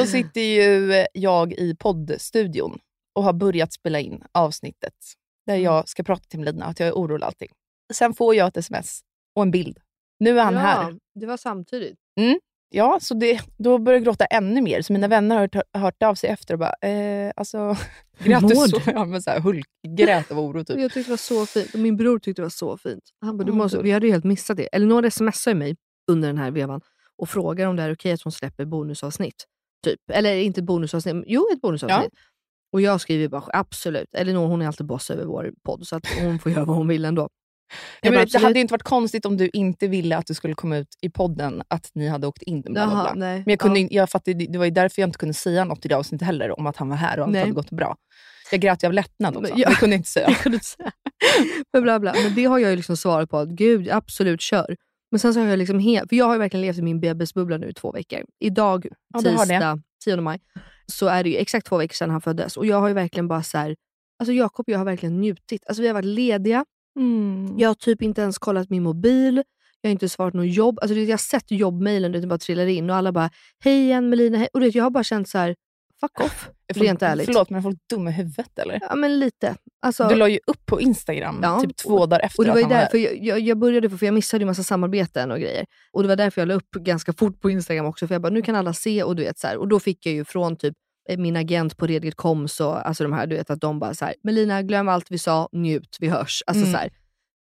sitter ju jag i poddstudion och har börjat spela in avsnittet där jag ska prata till Melina att jag är orolig allting. Sen får jag ett sms och en bild. Nu är han ja, här. Det var samtidigt. Mm, ja, så det, då börjar jag gråta ännu mer. Så mina vänner har hört, hört av sig efter och bara, eh, alltså, grät du så? Ja, men så här, hulk, grät av oro typ. Jag tyckte det var så fint. Min bror tyckte det var så fint. Han bara, du måste, vi hade ju helt missat det. Eller några smsade mig under den här vevan. Och frågar om det är okej att hon släpper bonusavsnitt. Typ. Eller inte ett bonusavsnitt. Jo, ett bonusavsnitt. Ja. Och jag skriver bara, absolut. Ellinor, hon är alltid boss över vår podd. Så att hon får göra vad hon vill ändå. Ja, men bara, det hade ju inte varit konstigt om du inte ville att du skulle komma ut i podden. Att ni hade åkt in. Bla, bla, bla. Aha, nej. Men jag kunde, ja. jag fattade, det var ju därför jag inte kunde säga något i det avsnittet heller. Om att han var här och allt hade gått bra. Jag grät ju av lättnad också. Men jag, det kunde jag inte säga. Jag kunde inte säga. Men, bla, bla. Men det har jag ju liksom svarat på. Att, Gud, absolut, kör. Men sen så har jag liksom helt... För jag har ju verkligen levt i min bebisbubbla nu i två veckor. Idag, tisdag, ja, tionde maj, så är det ju exakt två veckor sedan han föddes. Och jag har ju verkligen bara så här... Alltså Jakob, jag har verkligen njutit. Alltså vi har varit lediga. Mm. Jag har typ inte ens kollat min mobil. Jag har inte svarat något jobb. Alltså jag har sett jobbmailen där det bara trillar in. Och alla bara, hej igen Melina. Hej. Och det, jag har bara känt så här, fuck off. Folk, rent ärligt. Förlåt, men är folk dumma i huvudet eller? Ja, men lite. Alltså, du la ju upp på Instagram ja, typ två dagar efter. Och det var ju därför jag, jag, jag började, för, för jag missade ju en massa samarbeten och grejer. Och det var därför jag la upp ganska fort på Instagram också. För jag bara, nu kan alla se och du vet så här. Och då fick jag ju från typ min agent på Reddit punkt com så, alltså de här, du vet att de bara så här, Melina, glöm allt vi sa, njut, vi hörs. Alltså mm. så här.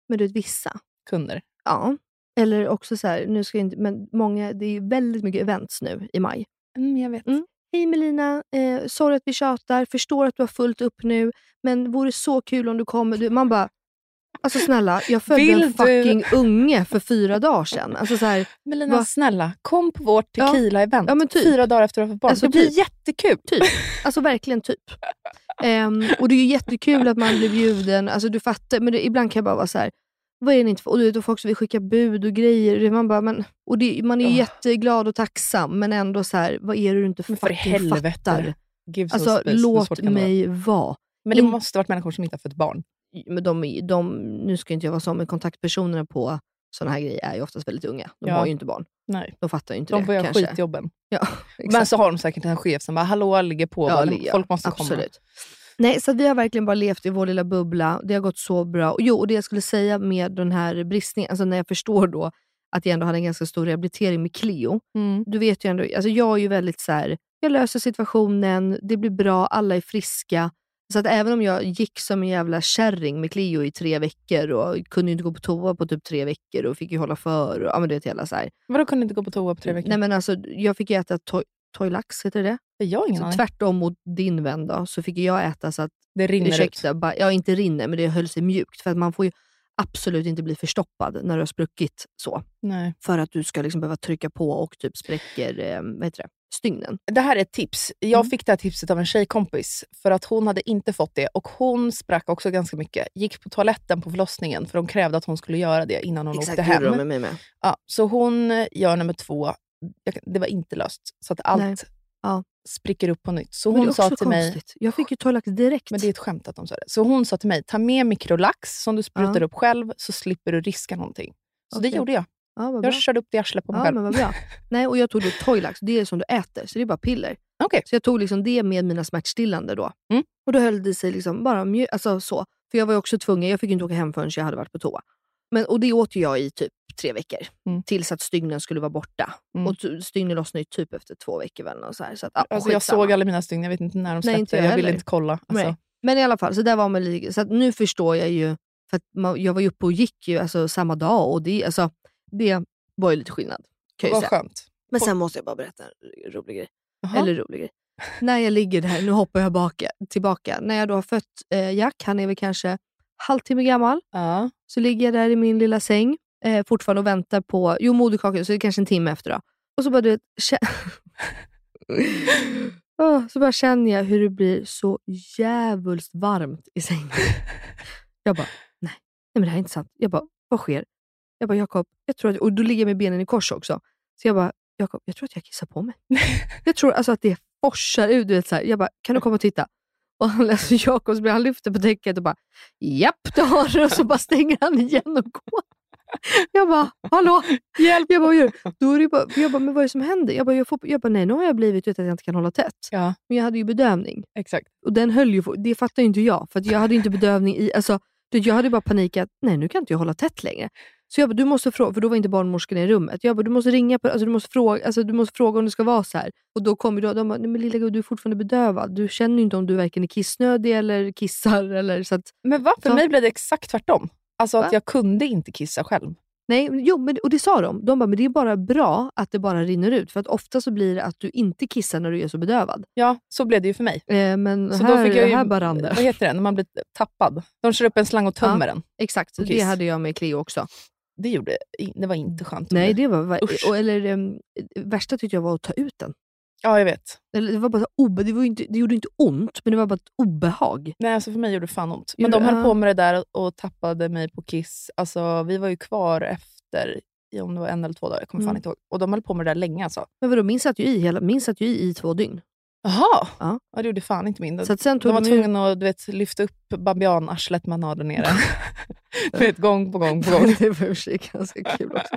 Men du vet, vissa. Kunder. Ja. Eller också så här, nu ska jag inte, men många, det är ju väldigt mycket events nu i maj. Mm, jag vet. Mm. Hej Melina, eh, sorry att vi tjatar, förstår att du har fullt upp nu, men vore så kul om du kommer. Man bara, alltså snälla, jag födde Vill en fucking du? unge för fyra dagar sedan. Alltså så här, Melina, va? Snälla, kom på vårt tequila-event ja, ja, typ. fyra dagar efter att du har fått barn. Alltså, det blir typ. jättekul. Typ. Alltså verkligen typ. um, och det är ju jättekul att man blir bjuden, alltså du fattar, men det, ibland kan jag bara vara så här, vad är det inte för? Och du vet, och folk som vill skicka bud och grejer. Man, bara, men, och det, man är ju oh. jätteglad och tacksam. Men ändå så här, vad är det du inte men för helvete fattar? Alltså, space, låt mig vara. vara. Men det In... måste ha varit människor som inte har fått barn. Men de, de, nu ska inte jag vara så, men kontaktpersonerna på sådana här grejer är ju oftast väldigt unga. De ja. har ju inte barn. Nej. De fattar ju inte de det. De får göra skitjobben. Ja, men så har de säkert en chef som bara, hallå, ligger på. Ja, ja, folk måste absolut. komma. Nej, så vi har verkligen bara levt i vår lilla bubbla. Det har gått så bra. Och jo, och det jag skulle säga med den här bristningen, alltså när jag förstår då att jag ändå hade en ganska stor rehabilitering med Cleo. Mm. Du vet ju ändå, alltså jag är ju väldigt så här, jag löser situationen, det blir bra, alla är friska. Så att även om jag gick som en jävla kärring med Cleo i tre veckor och kunde inte gå på toa på typ tre veckor och fick ju hålla för, och, ja men det är hela så här. Vadå kunde inte gå på toa på tre veckor? Nej men alltså, jag fick ju äta to- Toilax heter det. Jag ingen så tvärtom mot din vän då, så fick jag äta så att det rinner ursäkta, ut. Ba, ja, inte rinner, men det höll sig mjukt. För att man får ju absolut inte bli förstoppad när du har spruckit så. Nej. För att du ska liksom behöva trycka på och typ spräcker eh, vad heter det? stygnen. Det här är ett tips. Jag mm. fick det här tipset av en tjejkompis för att hon hade inte fått det. Och hon sprack också ganska mycket. Gick på toaletten på förlossningen för de krävde att hon skulle göra det innan hon Exakt, åkte hem. Exakt, gjorde de med mig med. Ja, så hon gör nummer två. Det var inte löst. Så att allt ja. spricker upp på nytt. Så hon sa till konstigt. mig... Jag fick ju toalax direkt. Men det är ett skämt att de sa det. Så hon sa till mig, ta med mikrolax som du sprutar ja. upp själv så slipper du riska någonting. Så okay. det gjorde jag. Ja, jag körde upp det i arslet på mig ja, själv. Men vad bra. Nej, och jag tog då toalax. Det är som du äter, så det är bara piller. Okay. Så jag tog liksom det med mina smärtstillande då. Mm. Och då höll det sig liksom bara mj- alltså så. För jag var ju också tvungen. Jag fick inte åka hem förrän jag hade varit på toa. Men, och det åt jag i typ tre veckor. Mm. Tills att stygnen skulle vara borta. Mm. Och t- stygnen lossnade ju typ efter två veckor. Väl, och så här, så att, alltså, jag såg alla mina stygn. Jag vet inte när de släppte. Nej, inte jag jag ville inte kolla. Alltså. Men i alla fall. Så, där var man, så att nu förstår jag ju. För att man, jag var ju uppe och gick ju alltså, samma dag. Och det, alltså, det var ju lite skillnad. Vad skönt. Men sen måste jag bara berätta en rolig grej. Aha. Eller rolig grej. När jag ligger där, nu hoppar jag baka, tillbaka. När jag då har fött eh, Jack, han är väl kanske halvtimme gammal. Uh. Så ligger jag där i min lilla säng. Eh, fortfarande och väntar på, jo moderkakan, så det är kanske en timme efter då. Och så bara, du, kä- oh, så bara känner jag hur det blir så jävulst varmt i sängen. Jag bara, nej, nej men det här är inte sant. Jag bara, vad sker? Jag bara, Jakob, jag tror att, och då ligger jag med benen i kors också. Så jag bara, Jakob, jag tror att jag kissar på mig. Jag tror alltså att det forsar ut, du vet så här. Jag bara, kan du komma och titta? Och han läser alltså, Jakob, så blir han lyfter på täcket och bara, japp, det har du. Och så bara stänger han igen och går. Jag bara, hallå, hjälp. Jag bara, gör då är det bara, jag bara, men vad är det som händer? Jag bara, jag får, jag bara, nej, nu har jag blivit utan att jag inte kan hålla tätt. Ja. Men jag hade ju bedövning. Exakt. Och den höll ju, det fattar ju inte jag. För att jag hade inte bedövning i, alltså, jag hade bara panikat, nej, nu kan inte jag hålla tätt längre. Så jag bara, du måste fråga, för då var inte barnmorskan i rummet. Jag bara, du måste ringa på, alltså du måste fråga, alltså du måste fråga om det ska vara så här. Och då kommer då, de bara, nej men lilla gud, du är fortfarande bedövad. Du känner ju inte om du verkligen är kissnödig eller kissar eller så att. Men va? För så, mig blev det exakt tvärtom. Alltså att va? Jag kunde inte kissa själv. Nej, jo, men, och det sa de. De bara, men det är bara bra att det bara rinner ut. För att ofta så blir det att du inte kissar när du är så bedövad. Ja, så blev det ju för mig. Eh, men så här, då fick jag ju, här bara rann det. Vad heter det? När man blir tappad. De kör upp en slang och tömmer ja, den. Exakt, och det kiss. Hade jag med Cleo också. Det gjorde, det var inte skönt. Nej, det var, och, eller um, värsta tyckte jag var att ta ut den. Ja, jag vet. Eller, det var bara obe, det, var inte, det gjorde inte ont, men det var bara ett obehag. Nej, alltså för mig gjorde det fan ont. Men gjorde, de höll uh... på med det där och tappade mig på kiss. Alltså, vi var ju kvar efter, om det var en eller två dagar, jag kommer mm. fan inte ihåg. Och de höll på med det där länge alltså. Men vadå, min satt ju i, hela, min satt ju i, i två dygn. Jaha, ja. Ja, det gjorde fan inte mindre. Så att sen tog de var tvungna ju... att du vet, lyfta upp babianarslet man hade nere. Du vet, gång på gång på gång. Det är för sig ganska kul också.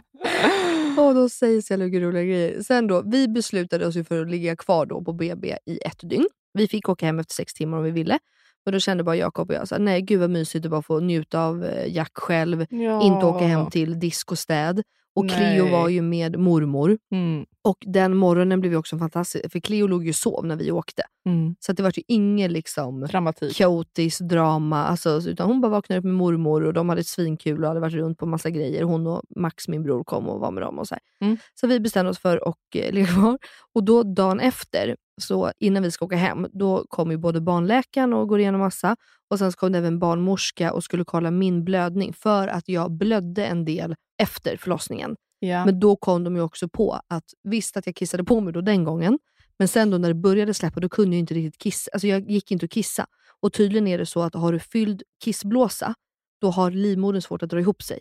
Och då sägs jag lugg roliga grejer. Sen då, vi beslutade oss ju för att ligga kvar då på B B i ett dygn. Vi fick åka hem efter sex timmar om vi ville. Och då kände bara Jakob och jag så här, nej gud vad mysigt att bara få njuta av Jack själv. Ja. Inte åka hem till disk och städ. Och nej. Cleo var ju med mormor. Mm. Och den morgonen blev ju också fantastisk. För Cleo låg ju sov när vi åkte. Mm. Så att det var ju ingen liksom dramatik, kaotisk drama. Alltså, utan hon bara vaknade upp med mormor. Och de hade ett svinkul och hade varit runt på massa grejer. Hon och Max, min bror, kom och var med dem. Och så, här. Mm. Så vi bestämde oss för att eh, ligga kvar. Och då dagen efter, så innan vi ska åka hem, då kom ju både barnläkaren och går igenom massa. Och sen så kom det även barnmorska och skulle kolla min blödning. För att jag blödde en del efter förlossningen. Yeah. Men då kom de ju också på att visst att jag kissade på mig då den gången. Men sen då när det började släppa, då kunde jag inte riktigt kissa. Alltså jag gick inte att kissa. Och tydligen är det så att har du fylld kissblåsa, då har livmodern svårt att dra ihop sig.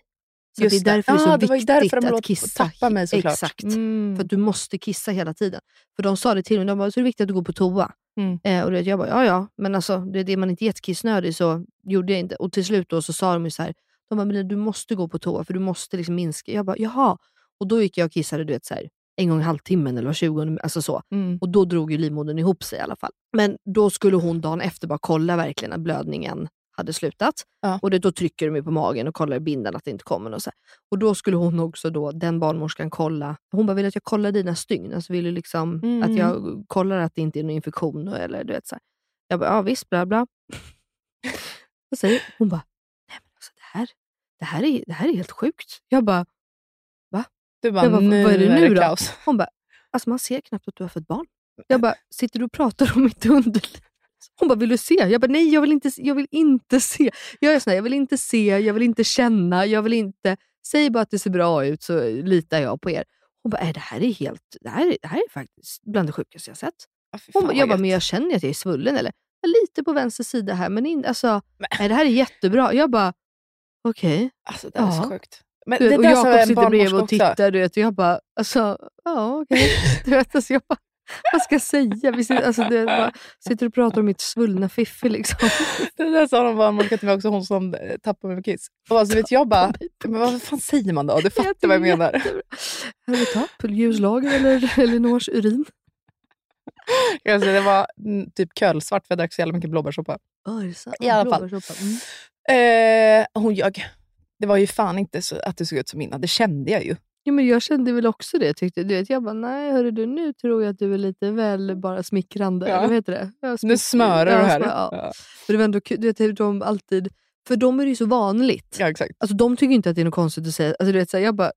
Så just det är därför det, det är så ah, viktigt det var därför de att kissa. Tappa mig, såklart. Exakt. Mm. För att du måste kissa hela tiden. För de sa det till mig, de bara, så är det viktigt att du går på toa. Mm. Eh, och jag bara, ja ja. Men alltså, det är det man inte jättekissnödig så gjorde jag inte. Och till slut då så sa de ju så här, de bara, men du måste gå på toa för du måste liksom minska. Jag bara, jaha. Och då gick jag och kissade, du vet så här, en gång i halvtimmen eller tjugo, alltså så. Mm. Och då drog ju livmodern ihop sig i alla fall. Men då skulle hon dagen efter bara kolla verkligen att blödningen hade slutat. Ja. Och det, då trycker de ju på magen och kollar i bindan att det inte kommer. Och, så och då skulle hon också då, den barnmorskan kolla. Hon bara, vill att jag kollar dina stygn? Alltså vill du liksom mm. att jag kollar att det inte är någon infektion eller du vet så här. Jag bara, ja visst, bla bla. Och så, hon bara, nej men alltså det här, det här är, det här är helt sjukt. Jag bara, va? Du bara, jag bara, nu vad är det nu då? Klaus. Hon bara, alltså man ser knappt att du har fått barn. Jag bara, sitter du och pratar om mitt underliv? Hon bara, vill du se? Jag bara, nej jag vill inte, jag vill inte se. Jag är sån här, jag vill inte se, jag vill inte känna, jag vill inte, säg bara att det ser bra ut så litar jag på er. Hon bara, det här är helt, det här är, det här är faktiskt bland det sjukaste jag sett. Hon bara, jag bara, men jag känner att jag är svullen eller? Lite på vänster sida här, men in, alltså, nej, det här är jättebra. Jag bara, okej. Okay. Alltså det är ja. Så sjukt. Men det och Jakob sitter bredvid och tittar, du vet, och jag bara, alltså, ja okej. Okay. Du vet, alltså jag bara, vad ska jag säga? Vi sitter, alltså, det bara, sitter och pratar om mitt svullna fiffi liksom. Det där sa de barnmorska till mig också, hon som tappade mig med kiss. Och alltså vet jag bara, men vad fan säger man då? Du fattar jag vad jag menar. Här vi tapp, ljuslager eller Elinors urin. Alltså, det var mm, typ kölsvart för jag drack så jävla mycket blåbärssoppa. Oh, i alla fall. Mm. Eh, hon ljög. Det var ju fan inte så att det såg ut som innan. Det kände jag ju. Ja, men jag kände väl också det, tyckte du. Vet, jag bara, nej, hörru du, nu tror jag att du är lite väl bara smickrande. Ja. Eller vad heter det? Ja, nu smörar ja, du här. Ja. Ja. För det var ändå kul, du vet, de alltid, för de är ju så vanligt. Ja, exakt. Alltså, de tycker inte att det är något konstigt att säga. Alltså, du vet, så här, jag bara,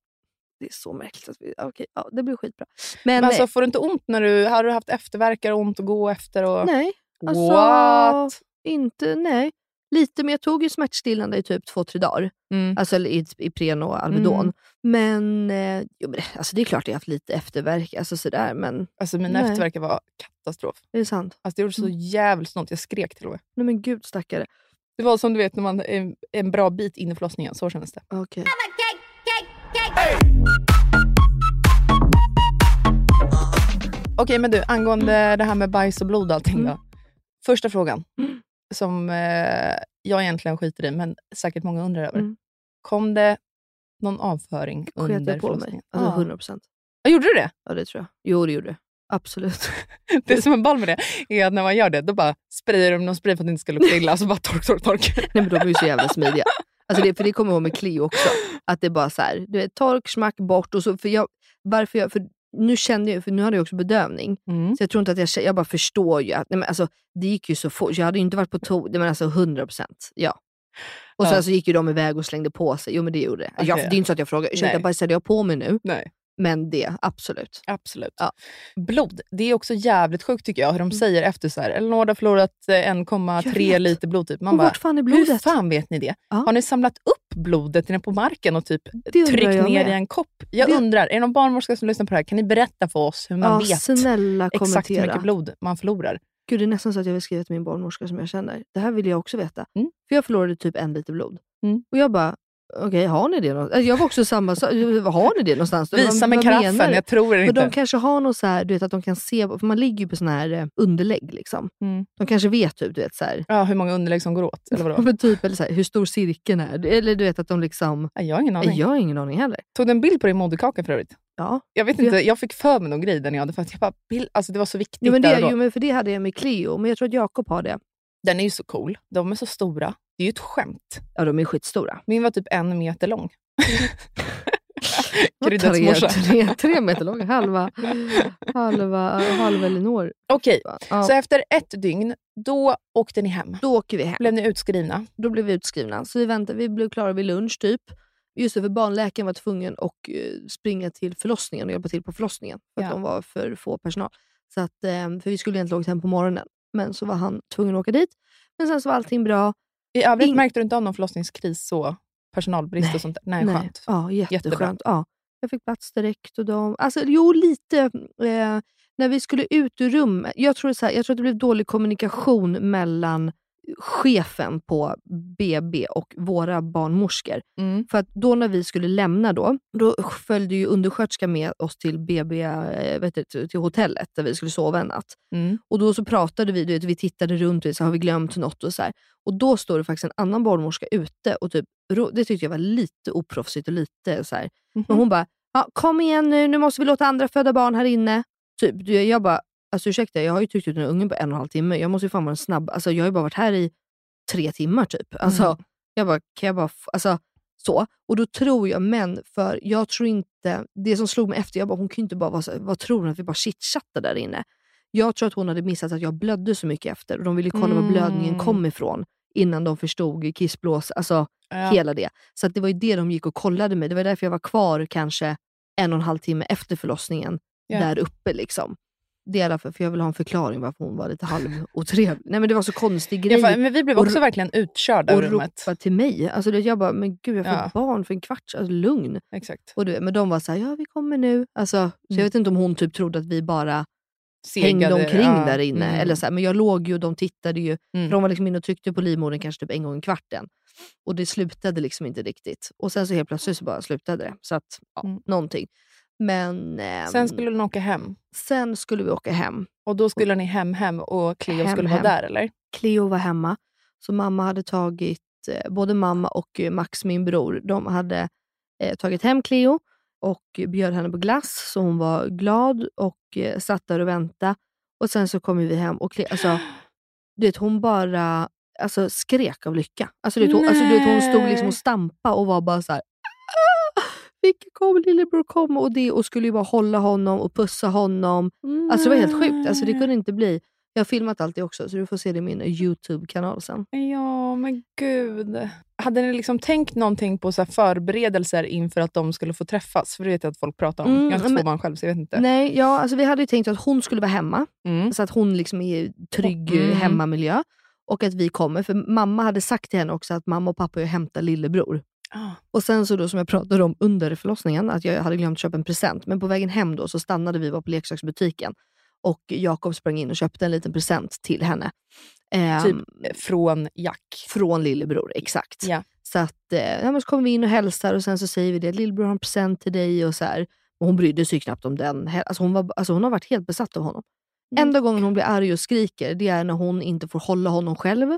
Det är så märkligt att vi, okej, ja, det blir skitbra. Men, men alltså får du inte ont när du, har du haft efterverkar och ont att gå efter? Och... Nej. Alltså, what? Inte, nej. Lite, men jag tog ju smärtstillande i typ två, tre dagar. Mm. Alltså i, i Pren och Alvedon. Mm. Men, eh, jo, men alltså, det är klart att jag har haft lite efterverk. Alltså sådär, men... Alltså mina nej. efterverkar var katastrof. Det är sant. Alltså det gjorde så jävligt snart. Jag skrek till och med. Nej men gud stackare. Det var som du vet när man en, en bra bit in i förlossningen. Så kändes det. Okej. Okay. Hey! Okej, okay, men du, angående mm. det här med bajs och blod och allting mm. då. Första frågan mm. som eh, jag egentligen skiter i, men säkert många undrar över. Mm. Kom det någon avföring jag under förlossningen? Alltså ah. hundra procent. Ja, gjorde du det? Ja, det tror jag. Jo, det gjorde det. Absolut. Det som är ball med det är att när man gör det, då bara sprider de någon spray för att det inte ska lukta illa. Alltså bara tork, tork, tork. Nej, men de är ju så jävla smidiga. Alltså det, för det kommer jag ihåg med Cleo också. Att det bara så här, du vet, tork, smack, bort. Och så, för jag, varför jag, för nu kände jag, för nu hade jag också bedövning. Mm. Så jag tror inte att jag, jag bara förstår ju att, nej men alltså, det gick ju så fort. Jag hade ju inte varit på to, nej men alltså hundra procent, ja. Och sen ja. så alltså, gick ju de iväg och slängde på sig. Jo men det gjorde det. Okay. Jag, det är inte så att jag frågar, ursäkta, bajsade jag på mig nu? Nej. Men det, absolut. Absolut. Ja. Blod, det är också jävligt sjukt tycker jag. Hur de säger efter så här, Ellinor har förlorat en komma tre liter blod typ. Man och bara, vart fan är blodet? Hur fan vet ni det? Ja. Har ni samlat upp blodet inne på marken och typ tryckt ner i en kopp? Jag det... undrar, är någon barnmorska som lyssnar på det här? Kan ni berätta för oss hur man ja, vet snälla, exakt hur mycket blod man förlorar? Gud, det är nästan så att jag vill skriva till min barnmorska som jag känner. Det här vill jag också veta. Mm. För jag förlorade typ en liter blod. Mm. Och jag bara... Okej, okay, har ni det någonstans? Jag var också samma, har ni det någonstans? Visa med karaffen, jag tror det inte. Men de kanske har något så här, du vet att de kan se, för man ligger ju på sån här underlägg liksom. Mm. De kanske vet typ, du vet så här. Ja, hur många underlägg som går åt, eller vadå? Men typ, eller så här, hur stor cirkeln är. Eller du vet att de liksom... Ja, jag har ingen aning. Jag har ingen aning heller. Tog du en bild på din moderkaka för övrigt? Ja. Jag vet inte, jag fick för mig någon grej där jag hade, för att jag bara, bild, alltså det var så viktigt. Jo men, det, jo, men för det hade jag med Cleo, men jag tror att Jakob har det. Den är ju så cool. De är så stora. Det är ju ett skämt. Ja, de är skitstora. Min var typ en meter lång. tre, tre, tre meter lång. Halva, halva, halva Ellinor. Okej, ja. Så efter ett dygn, då åkte ni hem. Då åker vi hem. Blev ni utskrivna? Då blev vi utskrivna. Så vi väntade, vi blev klara vid lunch typ. Just det, för barnläkaren var tvungen och springa till förlossningen och hjälpa till på förlossningen. För ja. att de var för få personal. Så att, för vi skulle egentligen åka hem på morgonen. Men så var han tvungen att åka dit. Men sen så var allting bra. I övrigt In... märkte du inte av någon förlossningskris och personalbrist nej, och sånt där? Nej, nej. Skönt. Ja, jätteskönt. Ja. Jag fick plats direkt och de... Alltså, jo, lite... Eh, när vi skulle ut ur rummet... Jag tror, så här, jag tror att det blev dålig kommunikation mellan chefen på B B och våra barnmorskor. Mm. För att då när vi skulle lämna då, då följde ju undersköterska med oss till B B, vet inte, till hotellet där vi skulle sova en natt. Mm. Och då så pratade vi, du vet, vi tittade runt och så har vi glömt något och så här. Och då står det faktiskt en annan barnmorska ute och typ, det tyckte jag var lite oproffsigt och lite så här. Mm-hmm. Men hon bara, ja, kom igen nu, nu måste vi låta andra föda barn här inne. Typ, jag bara, alltså ursäkta, jag har ju tryckt ut den här ungen på en och en halv timme. Jag måste ju fan vara en snabb... Alltså jag har ju bara varit här i tre timmar typ. Alltså mm. jag bara, kan jag bara... F-? Alltså så. Och då tror jag, men för jag tror inte... Det som slog mig efter, jag bara, hon kan ju inte bara vara så... Vad tror hon att vi bara chitchattar där inne? Jag tror att hon hade missat att jag blödde så mycket efter. Och de ville kolla mm. var blödningen kom ifrån. Innan de förstod kissblås. Alltså ja. hela det. Så att det var ju det de gick och kollade med. Det var därför jag var kvar kanske en och en halv timme efter förlossningen. Yeah. Där uppe liksom. Det är därför, för jag vill ha en förklaring varför hon var lite halv och trevlig. Nej men det var så konstig grej. Ja, men vi blev också och, verkligen utkörda ur rummet. Och ropa till mig. Alltså jag bara, men gud jag får ja. barn för en kvarts, alltså lugn. Exakt. Och du, men de var så här, ja vi kommer nu. Alltså, mm. så jag vet inte om hon typ trodde att vi bara hängde omkring ja. där inne. Mm. Eller så här, men jag låg ju och de tittade ju. Mm. För de var liksom inne och tryckte på livmodern kanske typ en gång i kvarten. Och det slutade liksom inte riktigt. Och sen så helt plötsligt så bara slutade det. Så att, ja, mm. någonting. Men, eh, sen skulle ni åka hem. Sen skulle vi åka hem. Och då skulle ni hem hem och Cleo hem, skulle hem. vara där eller? Cleo var hemma. Så mamma hade tagit, eh, både mamma och Max, min bror, de hade eh, tagit hem Cleo och bjöd henne på glass. Så hon var glad och eh, satt där och väntade. Och sen så kom vi hem och Cleo, alltså, du vet, hon bara alltså, skrek av lycka. Alltså, du vet, hon, alltså, du vet, hon stod liksom och stampade och var bara så här. Kom lillebror, kom och det, och skulle ju bara hålla honom och pussa honom. Mm. Alltså det var helt sjukt, alltså det kunde inte bli, Jag har filmat allt det också, så du får se det i min YouTube-kanal sen. Ja, men gud. Hade ni liksom tänkt någonting på så här förberedelser inför att de skulle få träffas? För det vet jag att folk pratar om. Mm, jag har inte barn själv, så jag vet inte. Nej, ja, alltså vi hade ju tänkt att hon skulle vara hemma. Mm. Så att hon liksom är i trygg mm. hemmamiljö. Och att vi kommer. För mamma hade sagt till henne också att mamma och pappa ju hämtar lillebror. Ah. Och sen så då som jag pratade om under förlossningen, att jag hade glömt köpa en present. Men på vägen hem då så stannade vi, var på leksaksbutiken. Och Jakob sprang in och köpte en liten present till henne. Eh, typ från Jack. Från lillebror, exakt. Ja. Så att, eh, så kommer vi in och hälsar och sen så säger vi det. Lillebror har en present till dig och så här. Och hon brydde sig knappt om den. Alltså hon, var, alltså hon har varit helt besatt av honom. Mm. Enda gången hon blir arg och skriker, det är när hon inte får hålla honom själv.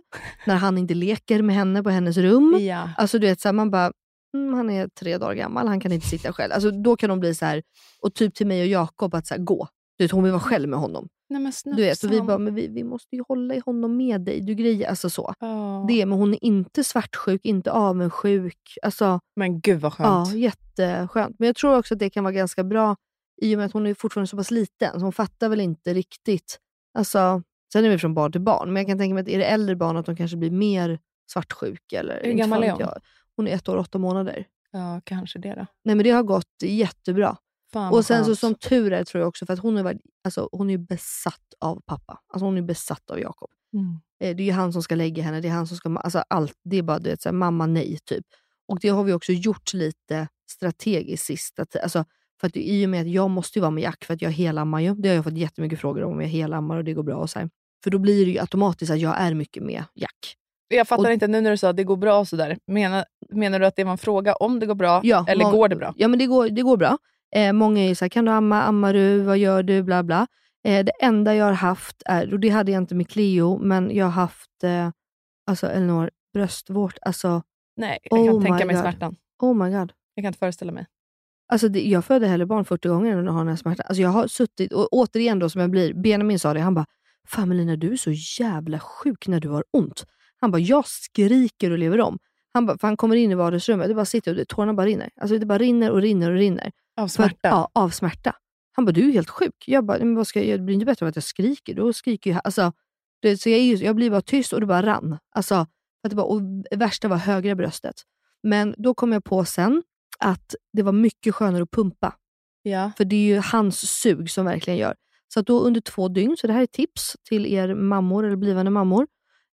När han inte leker med henne på hennes rum. Ja. Alltså du vet så här, man bara... Mm, han är tre dagar gammal, han kan inte sitta själv. Alltså då kan hon bli så här... Och typ till mig och Jakob att så här, gå. Du vet, hon vill vara själv med honom. Nej, men du vet, och vi bara, men vi, vi måste ju hålla i honom med dig. Du grejer, alltså så. Oh. Det, men hon är inte svartsjuk, inte avundsjuk. Alltså, men gud vad skönt. Ja, jätteskönt. Men jag tror också att det kan vara ganska bra i och med att hon är fortfarande så pass liten. Så hon fattar väl inte riktigt. Alltså, sen är vi från barn till barn. Men jag kan tänka mig att är det äldre barn att de kanske blir mer svartsjuk. Eller, hur gammal är hon? Jag. Hon är ett år och åtta månader. Ja, kanske det då. Nej, men det har gått jättebra. Fan, och sen så som tur är tror jag också, för att hon är, alltså, hon är besatt av pappa. Alltså hon är besatt av Jakob. Mm. Det är ju han som ska lägga henne. Det är han som ska, alltså allt. Det är bara, du vet, så här, mamma nej typ. Och det har vi också gjort lite strategiskt sista. Alltså för att i och med att jag måste ju vara med Jack för att jag helammar ju. Det har jag fått jättemycket frågor om, om jag helammar och det går bra och så här. För då blir det ju automatiskt att jag är mycket med Jack. Jag fattar och, inte nu när du sa att det går bra och sådär. Menar, menar du att det var en fråga om det går bra ja, eller man, går det bra? Ja men det går, det går bra. Eh, många är ju såhär, kan du amma, ammar du, vad gör du, bla bla. Eh, det enda jag har haft är, och det hade jag inte med Cleo, men jag har haft eh, alltså Ellinor, bröstvårt, alltså. Nej, jag kan oh tänka mig God. Smärtan. Oh my god. Jag kan inte föreställa mig. Alltså det, jag födde hellre barn fyrtio gånger än att ha den här smärtan. Alltså jag har suttit, och återigen då som jag blir, Benjamin sa det, han bara, fan Melina du är så jävla sjuk när du har ont. Han bara, jag skriker och lever om. Han bara, för han kommer in i vardagsrummet, det bara sitter och det, tårna bara rinner. Alltså det bara rinner och rinner och rinner. Av smärta? För, ja, av smärta. Han bara, du är helt sjuk. Jag bara, men vad ska jag, det blir inte bättre om att jag skriker. Då skriker jag, alltså, det, så jag, jag blir bara tyst och det bara rann. Alltså, att det bara, och värsta var högra bröstet. Men då kom jag på sen att det var mycket skönare att pumpa. Ja. För det är ju hans sug som verkligen gör. Så att då under två dygn, så det här är tips till er mammor eller blivande mammor.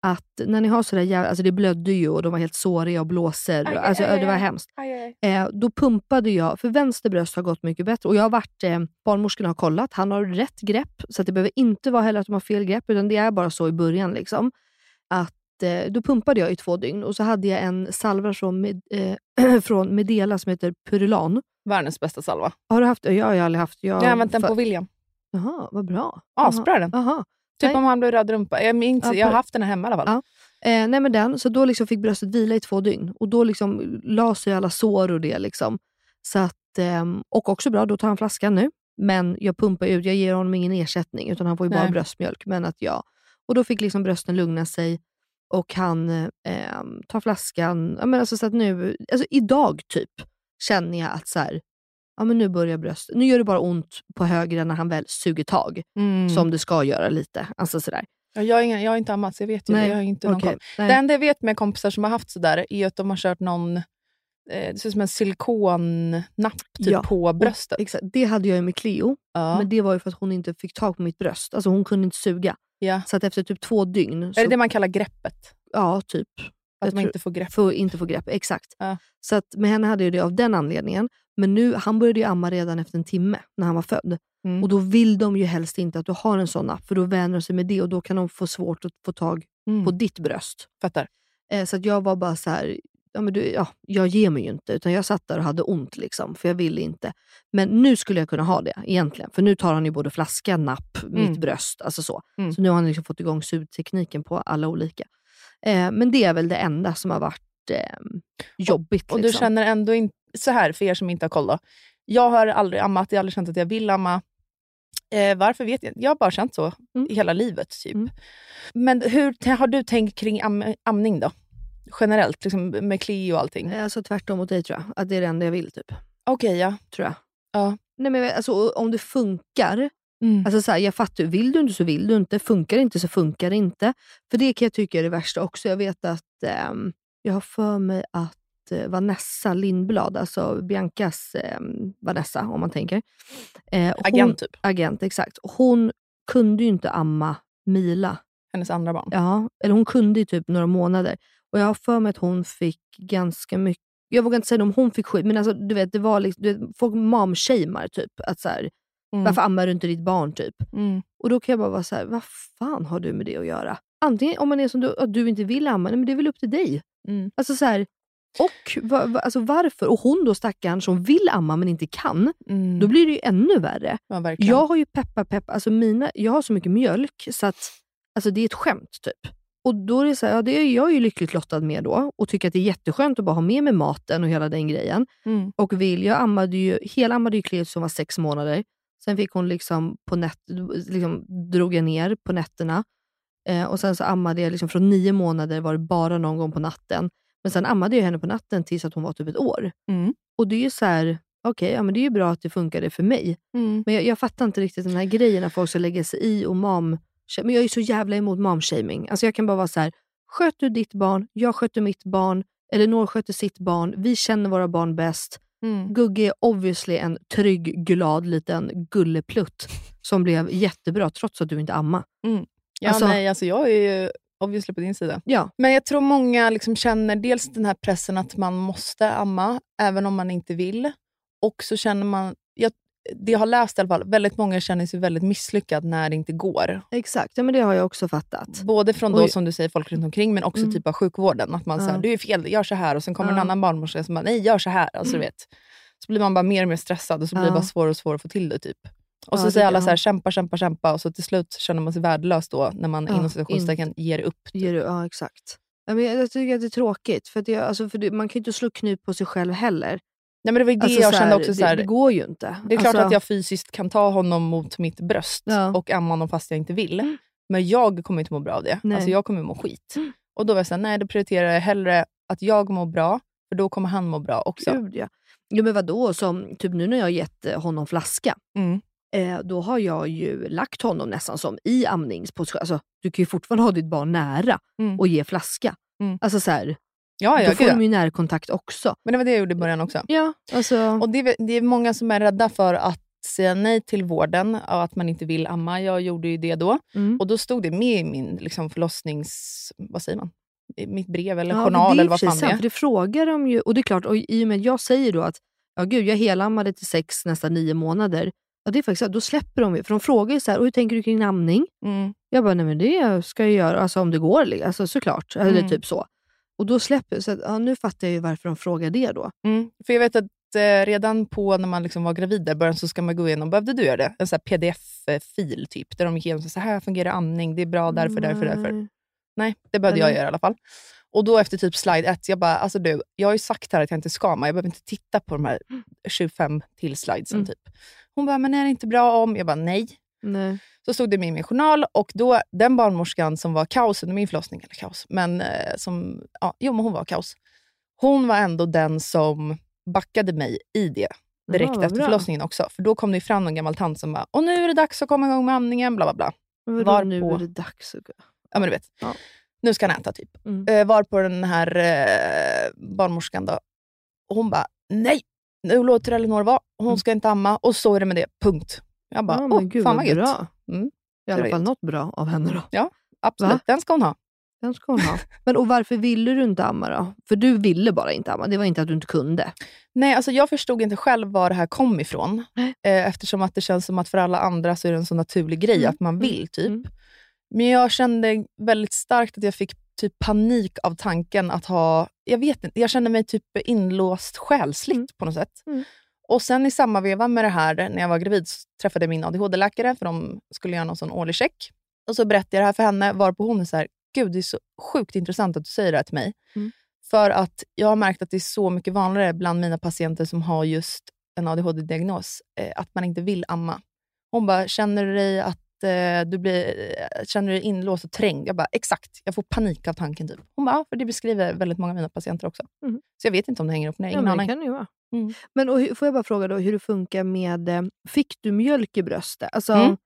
Att när ni har sådär jävla... Alltså det blödde ju och de var helt såriga och blåser. Aj, alltså aj, aj, det var hemskt. Aj, aj. Eh, då pumpade jag... För vänster bröst har gått mycket bättre. Och jag har varit... Eh, barnmorskorna har kollat. Han har rätt grepp. Så att det behöver inte vara heller att de har fel grepp. Utan det är bara så i början liksom. Att eh, då pumpade jag i två dygn. Och så hade jag en salva från, med, eh, från Medela som heter Purulan. Världens bästa salva. Har du haft... Ja, jag har aldrig haft... Jag, jag har använt den för... på William. Jaha, vad bra. Asbra den. Jaha. Typ nej. Om han blir röd rumpa. Jag minns, ja, jag har haft den här hemma i alla fall. Ja. Eh, nej men den, så då liksom fick bröstet vila i två dygn. Och då liksom la sig alla sår och det liksom. Så att, eh, och också bra, då tar han flaskan nu. Men jag pumpar ut, jag ger honom ingen ersättning. Utan han får ju nej. Bara bröstmjölk. Men att jag, och då fick liksom brösten lugna sig. Och han eh, tar flaskan. Ja men alltså så att nu, alltså idag typ känner jag att så här. Ja men nu börjar bröst. Nu gör det bara ont på höger när han väl suger tag. Mm. Som det ska göra lite. Alltså sådär. Jag har, inga, jag har inte ammat så jag vet ju nej. Det. Jag har inte någon okay. komp- det enda jag vet med kompisar som har haft sådär är att de har kört någon eh, det ser ut som en silikonnapp typ ja. På bröstet. Och, exakt. Det hade jag ju med Cleo. Ja. Men det var ju för att hon inte fick tag på mitt bröst. Alltså hon kunde inte suga. Ja. Så att efter typ två dygn. Är så... det det man kallar greppet? Ja, typ. Att jag man inte får grepp. Får, inte får grepp, exakt. Ja. Så att med henne hade jag det av den anledningen. Men nu, han började ju amma redan efter en timme när han var född. Mm. Och då vill de ju helst inte att du har en sån app. För då vänjer de sig med det och då kan de få svårt att få tag mm. på ditt bröst. Fattar. Eh, så att jag var bara så här, ja, men du, ja, jag ger mig ju inte. Utan jag satt där och hade ont liksom, för jag ville inte. Men nu skulle jag kunna ha det egentligen. För nu tar han ju både flaska, napp, mm. mitt bröst, alltså så. Mm. Så nu har han liksom fått igång sugtekniken på alla olika. Eh, men det är väl det enda som har varit eh, jobbigt. Och, och liksom. Du känner ändå inte, så här för er som inte har koll då. Jag har aldrig ammat, jag har aldrig känt att jag vill amma. Eh, varför vet jag? Jag har bara känt så mm. hela livet typ. Mm. Men hur t- har du tänkt kring am- amning då? Generellt, liksom med Cleo och allting. Alltså tvärtom mot dig tror jag. Att det är det enda jag vill typ. Okej, okay, ja. Tror jag. Ja. Nej men alltså om det funkar Mm. Alltså så här, jag fattar, vill du inte så vill du inte, funkar det inte så funkar det inte. För det kan jag tycka är det värsta också. Jag vet att eh, jag har för mig att eh, Vanessa Lindblad, alltså Biancas eh, Vanessa om man tänker. Eh, hon, agent typ. Agent, exakt. Hon kunde ju inte amma Mila. Hennes andra barn. Ja, eller hon kunde i typ några månader. Och jag har för mig att hon fick ganska mycket, jag vågar inte säga om hon fick skit, men alltså du vet, det var liksom, du vet, folk mamshamar typ, att så här, mm. varför ammar du inte ditt barn typ? Mm. Och då kan jag bara vara så här, vad fan har du med det att göra? Antingen om man är som du, att du inte vill amma, men det är väl upp till dig. Mm. Alltså så här, och va, va, alltså varför? Och hon då stackaren som vill amma men inte kan, mm. då blir det ju ännu värre. Ja, verkligen. Jag har ju peppa peppa, alltså mina, jag har så mycket mjölk så att, alltså det är ett skämt typ. Och då är det så här, ja, det är jag är ju lyckligt lottad med då. Och tycker att det är jätteskönt att bara ha med mig maten och hela den grejen. Mm. Och vill, jag ammade ju, hela ammade ju Cleo som var sex månader. Sen fick hon liksom på nät, liksom drog jag ner på nätterna. Eh, och sen så ammade jag liksom från nio månader var det bara någon gång på natten. Men sen ammade jag henne på natten tills att hon var typ ett år. Mm. Och det är ju så här, okej, okay, ja men det är ju bra att det funkade för mig. Mm. Men jag, jag fattar inte riktigt den här grejen när folk ska lägga sig i och mam... Men jag är ju så jävla emot momshaming. Alltså jag kan bara vara så här: sköt du ditt barn, jag sköter mitt barn, eller någon sköter sitt barn, vi känner våra barn bäst. Mm. Gugge är obviously en trygg, glad liten gulleplutt som blev jättebra trots att du inte amma. Mm. Ja alltså, nej, alltså jag är ju obviously på din sida. Ja. Men jag tror många liksom känner dels den här pressen att man måste amma även om man inte vill. Och så känner man, jag det jag har läst i alla fall, väldigt många känner sig väldigt misslyckad när det inte går. Exakt, ja, men det har jag också fattat. Både från då, Oj. som du säger, folk runt omkring, men också mm. typ av sjukvården. Att man mm. säger, du är fel, gör så här. Och sen kommer mm. en annan barnmorska som bara, nej, gör så här. Alltså, mm. vet. Så blir man bara mer och mer stressad och så blir mm. det bara svårare och svårare att få till det typ. Och så ja, säger alla ja. så här, kämpa, kämpa, kämpa. Och så till slut känner man sig värdelös då när man ja, inom situationstecken ger upp. Typ. Ger, ja, exakt. Ja, men jag tycker att det är tråkigt. För, att jag, alltså, för det, man kan ju inte slå knut på sig själv heller. Nej, men det var ju det alltså, jag kände också så här, det, det går ju inte. Det är klart alltså, att jag fysiskt kan ta honom mot mitt bröst ja. och amma honom fast jag inte vill. Mm. Men jag kommer inte må bra av det. Nej. Alltså jag kommer må skit. Mm. Och då var jag såhär, nej, då prioriterar jag hellre att jag mår bra. För då kommer han må bra också. Gud, ja. Jo men vadå, som typ nu när jag har gett honom flaska. Mm. Eh, då har jag ju lagt honom nästan som i amningsposition. Alltså du kan ju fortfarande ha ditt barn nära mm. och ge flaska. Mm. Alltså så här. Ja, ja, då får de ju närkontakt också. Men det var det jag gjorde i början också. Ja, alltså... Och det är, det är många som är rädda för att säga nej till vården och att man inte vill amma. Jag gjorde ju det då. Mm. Och då stod det med i min liksom, förlossnings... Vad säger man? Mitt brev eller ja, journal eller vad fan sant, det är. För det frågar de ju. Och det är klart, och i och med att jag säger då att ja gud, jag helammade till sex nästan nio månader. Ja, det är faktiskt då släpper de ju. För de frågar ju så här, och hur tänker du kring amning? Mm. Jag bara, nej men det ska jag göra. Alltså om det går, alltså såklart. Eller mm. typ så. Och då släpper jag, så att, ja, nu fattar jag ju varför de frågar det då. Mm, för jag vet att eh, redan på när man liksom var gravid där början så ska man gå igenom, behövde du göra det? En sån här pdf-fil typ, där de gick igenom så här fungerar amning, det är bra därför, Nej. därför, därför. Nej, det behövde Nej. jag göra i alla fall. Och då efter typ slide ett, jag bara, alltså du, jag har ju sagt här att jag inte ska, man, jag behöver inte titta på de här tjugofem till slidesen mm. typ. Hon bara, men är det inte bra om? Jag bara, nej. Nej. Så stod det med i min journal och då den barnmorskan som var kaos under min förlossning eller kaos, men eh, som ja, jo men hon var kaos. Hon var ändå den som backade mig i det direkt ja, efter bra. förlossningen också, för då kom det fram någon gammal tant som bara, och nu är det dags att komma igång med amningen bla bla bla. Vadå, var nu på... är det dags att... Ja men du vet. Ja. Nu ska han äta typ. Mm. Eh, var på den här eh, barnmorskan då. Och hon bara, nej, nu låter Ellinor vara. Hon mm. ska inte amma och så är det med det. Punkt. Jag bara, ja, åh, gud, fan vad gött. Bra. Mm. I alla fall något bra av henne då. Ja, absolut. Va? Den ska hon ha. Den ska hon ha. Men och varför ville du inte amma då? För du ville bara inte amma. Det var inte att du inte kunde. Nej, alltså jag förstod inte själv var det här kom ifrån. Eh, eftersom att det känns som att för alla andra så är det en så naturlig grej mm. att man vill typ. Mm. Men jag kände väldigt starkt att jag fick typ panik av tanken att ha, jag vet inte, jag kände mig typ inlåst själsligt mm. på något sätt. Mm. Och sen i samma veva med det här, när jag var gravid så träffade jag min A D H D-läkare för de skulle göra någon sån årlig check. Och så berättade jag det här för henne, varpå hon är så här, gud det är så sjukt intressant att du säger det här till mig. Mm. För att jag har märkt att det är så mycket vanligare bland mina patienter som har just en A D H D-diagnos, eh, att man inte vill amma. Hon bara, känner du dig att eh, du blir, känner du dig inlåst och trängd? Jag bara, exakt, jag får panik av tanken typ. Hon bara, ja, för det beskriver väldigt många av mina patienter också. Mm. Så jag vet inte om det hänger upp, nej, ingen aning. Ja, men det kan det ju vara. Mm. Men och, får jag bara fråga då hur det funkar med, fick du mjölk i bröstet? Alltså, mm.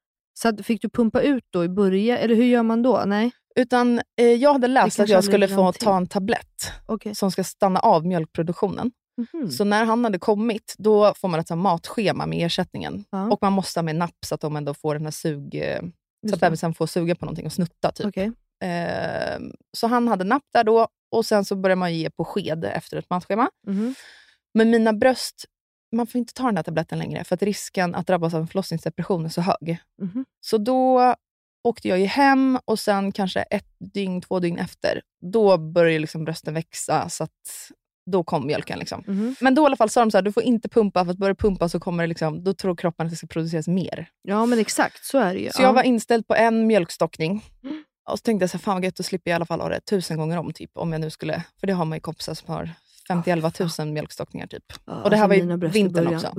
Så fick du pumpa ut då i början? Eller hur gör man då? Nej. Utan eh, jag hade läst att jag skulle få någonting. Ta en tablett okay. som ska stanna av mjölkproduktionen. Mm-hmm. Så när han hade kommit, då får man ett sånt matschema med ersättningen. Ah. Och man måste med napp så att de ändå får den här sug... Just så att bebisen får suga på någonting och snutta typ. Okay. Eh, så han hade napp där då. Och sen så börjar man ge på sked efter ett matschema. Mm-hmm. Men mina bröst... Man får inte ta den här tabletten längre. För att risken att drabbas av en förlossningsdepression är så hög. Mm-hmm. Så då... åkte jag ju hem och sen kanske ett dygn, två dygn efter. Då började liksom brösten växa så att då kom mjölken liksom. Mm. Men då i alla fall sa de så här, du får inte pumpa för att börja pumpa så kommer det liksom, då tror kroppen att det ska produceras mer. Ja men exakt, så är det ju. Så ja. Jag var inställd på en mjölkstockning. Mm. Och så tänkte jag så här, fan vad gött, då slipper jag i alla fall ha det tusen gånger om typ. Om jag nu skulle, för det har man ju kompisar som har femtioelva tusen mjölkstockningar typ. Ja, och det här alltså, var ju vintern också.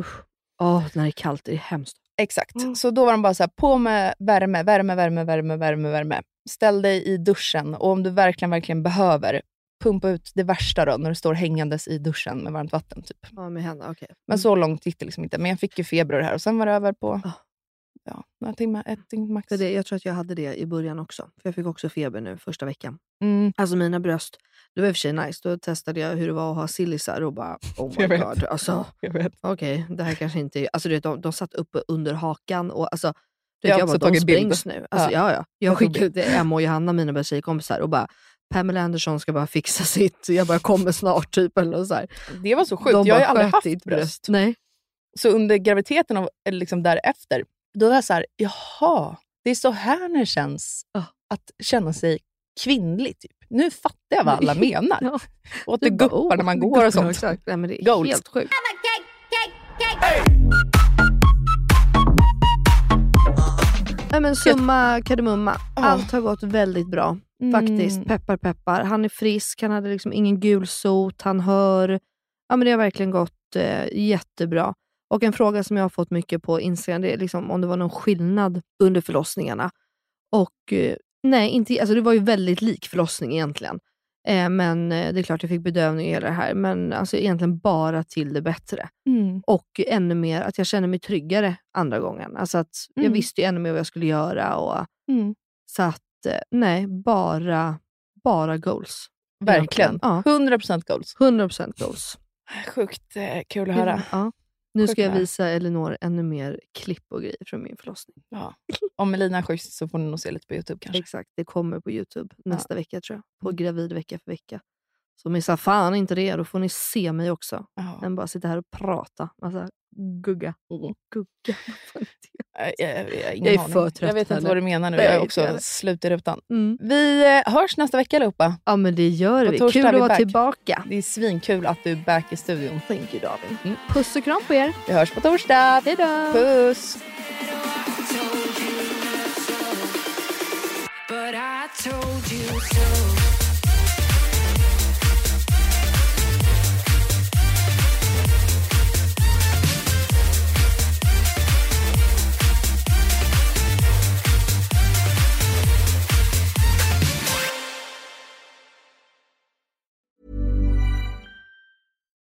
Åh, oh, när det är kallt det är hemskt. Exakt, mm. Så då var de bara så här, på med värme, värme, värme, värme, värme, värme. Ställ dig i duschen och om du verkligen, verkligen behöver, pumpa ut det värsta då när du står hängandes i duschen med varmt vatten typ. Ja, med henne, okej. Okay. Mm. Men så långt gick det liksom inte, men jag fick ju feber och det här och sen var det över på, oh. ja, några timmar, ett timme max. För det, jag tror att jag hade det i början också, för jag fick också feber nu första veckan. Mm. Alltså mina bröst, det var i och för sig nice, då testade jag hur det var att ha sillisar och bara, oh my god, alltså, okej, okay, det här kanske inte, alltså du vet, de, de satt uppe under hakan och alltså, du vet, jag, jag bara, de sprängs nu, alltså ja, ja, ja. jag skickade ut Emma och Johanna, mina bästa tjejkompisar och bara, Pamela Andersson ska bara fixa sitt, jag bara kommer snart typ, eller så här. Det var så sjukt, de jag har aldrig haft bröst. bröst. Nej. Så under graviditeten och liksom därefter, då var jag så här, jaha, det är så här när det känns att känna sig kvinnlig typ. Nu fattar jag vad alla menar. Ja. Och att det guppar när man går och sånt. Exakt. Nej, men det är Goals. Helt sjukt. Hey! Nej men summa kardemumma. Oh. Allt har gått väldigt bra. Mm. Faktiskt. Peppar, peppar. Han är frisk. Han hade liksom ingen gul sot. Han hör. Ja men det har verkligen gått eh, jättebra. Och en fråga som jag har fått mycket på Instagram. Det är liksom om det var någon skillnad under förlossningarna. Och... Eh, Nej, inte, alltså det var ju väldigt lik förlossning egentligen. Eh, men det är klart jag fick bedövning i det här. Men alltså egentligen bara till det bättre. Mm. Och ännu mer att jag känner mig tryggare andra gången. Alltså att mm. jag visste ju ännu mer vad jag skulle göra. Och, mm. Så att nej, bara, bara goals. Verkligen, ja. hundra procent goals. hundra procent goals. Sjukt eh, kul att höra. Ja. Nu ska jag visa Ellinor ännu mer klipp och grejer från min förlossning. Ja. Om Melina är schysst så får ni nog se lite på YouTube kanske. Exakt, det kommer på YouTube nästa ja. vecka tror jag. På gravid vecka för vecka. Så missa fan inte det, då får ni se mig också. Ja. Men bara sitta här och prata. Alltså, gugga. Mm. Gugga. Jag, jag, jag, jag är för trött. Jag vet inte heller. Vad du menar nu. Jag är också slut i rutan. Mm. Vi hörs nästa vecka allihopa. Ja men det gör vi. Kul att vara tillbaka. Det är svinkul att du är back i studion. Thank you David. Mm. Puss och kram på er. Vi hörs på torsdag. Hejdå. Puss.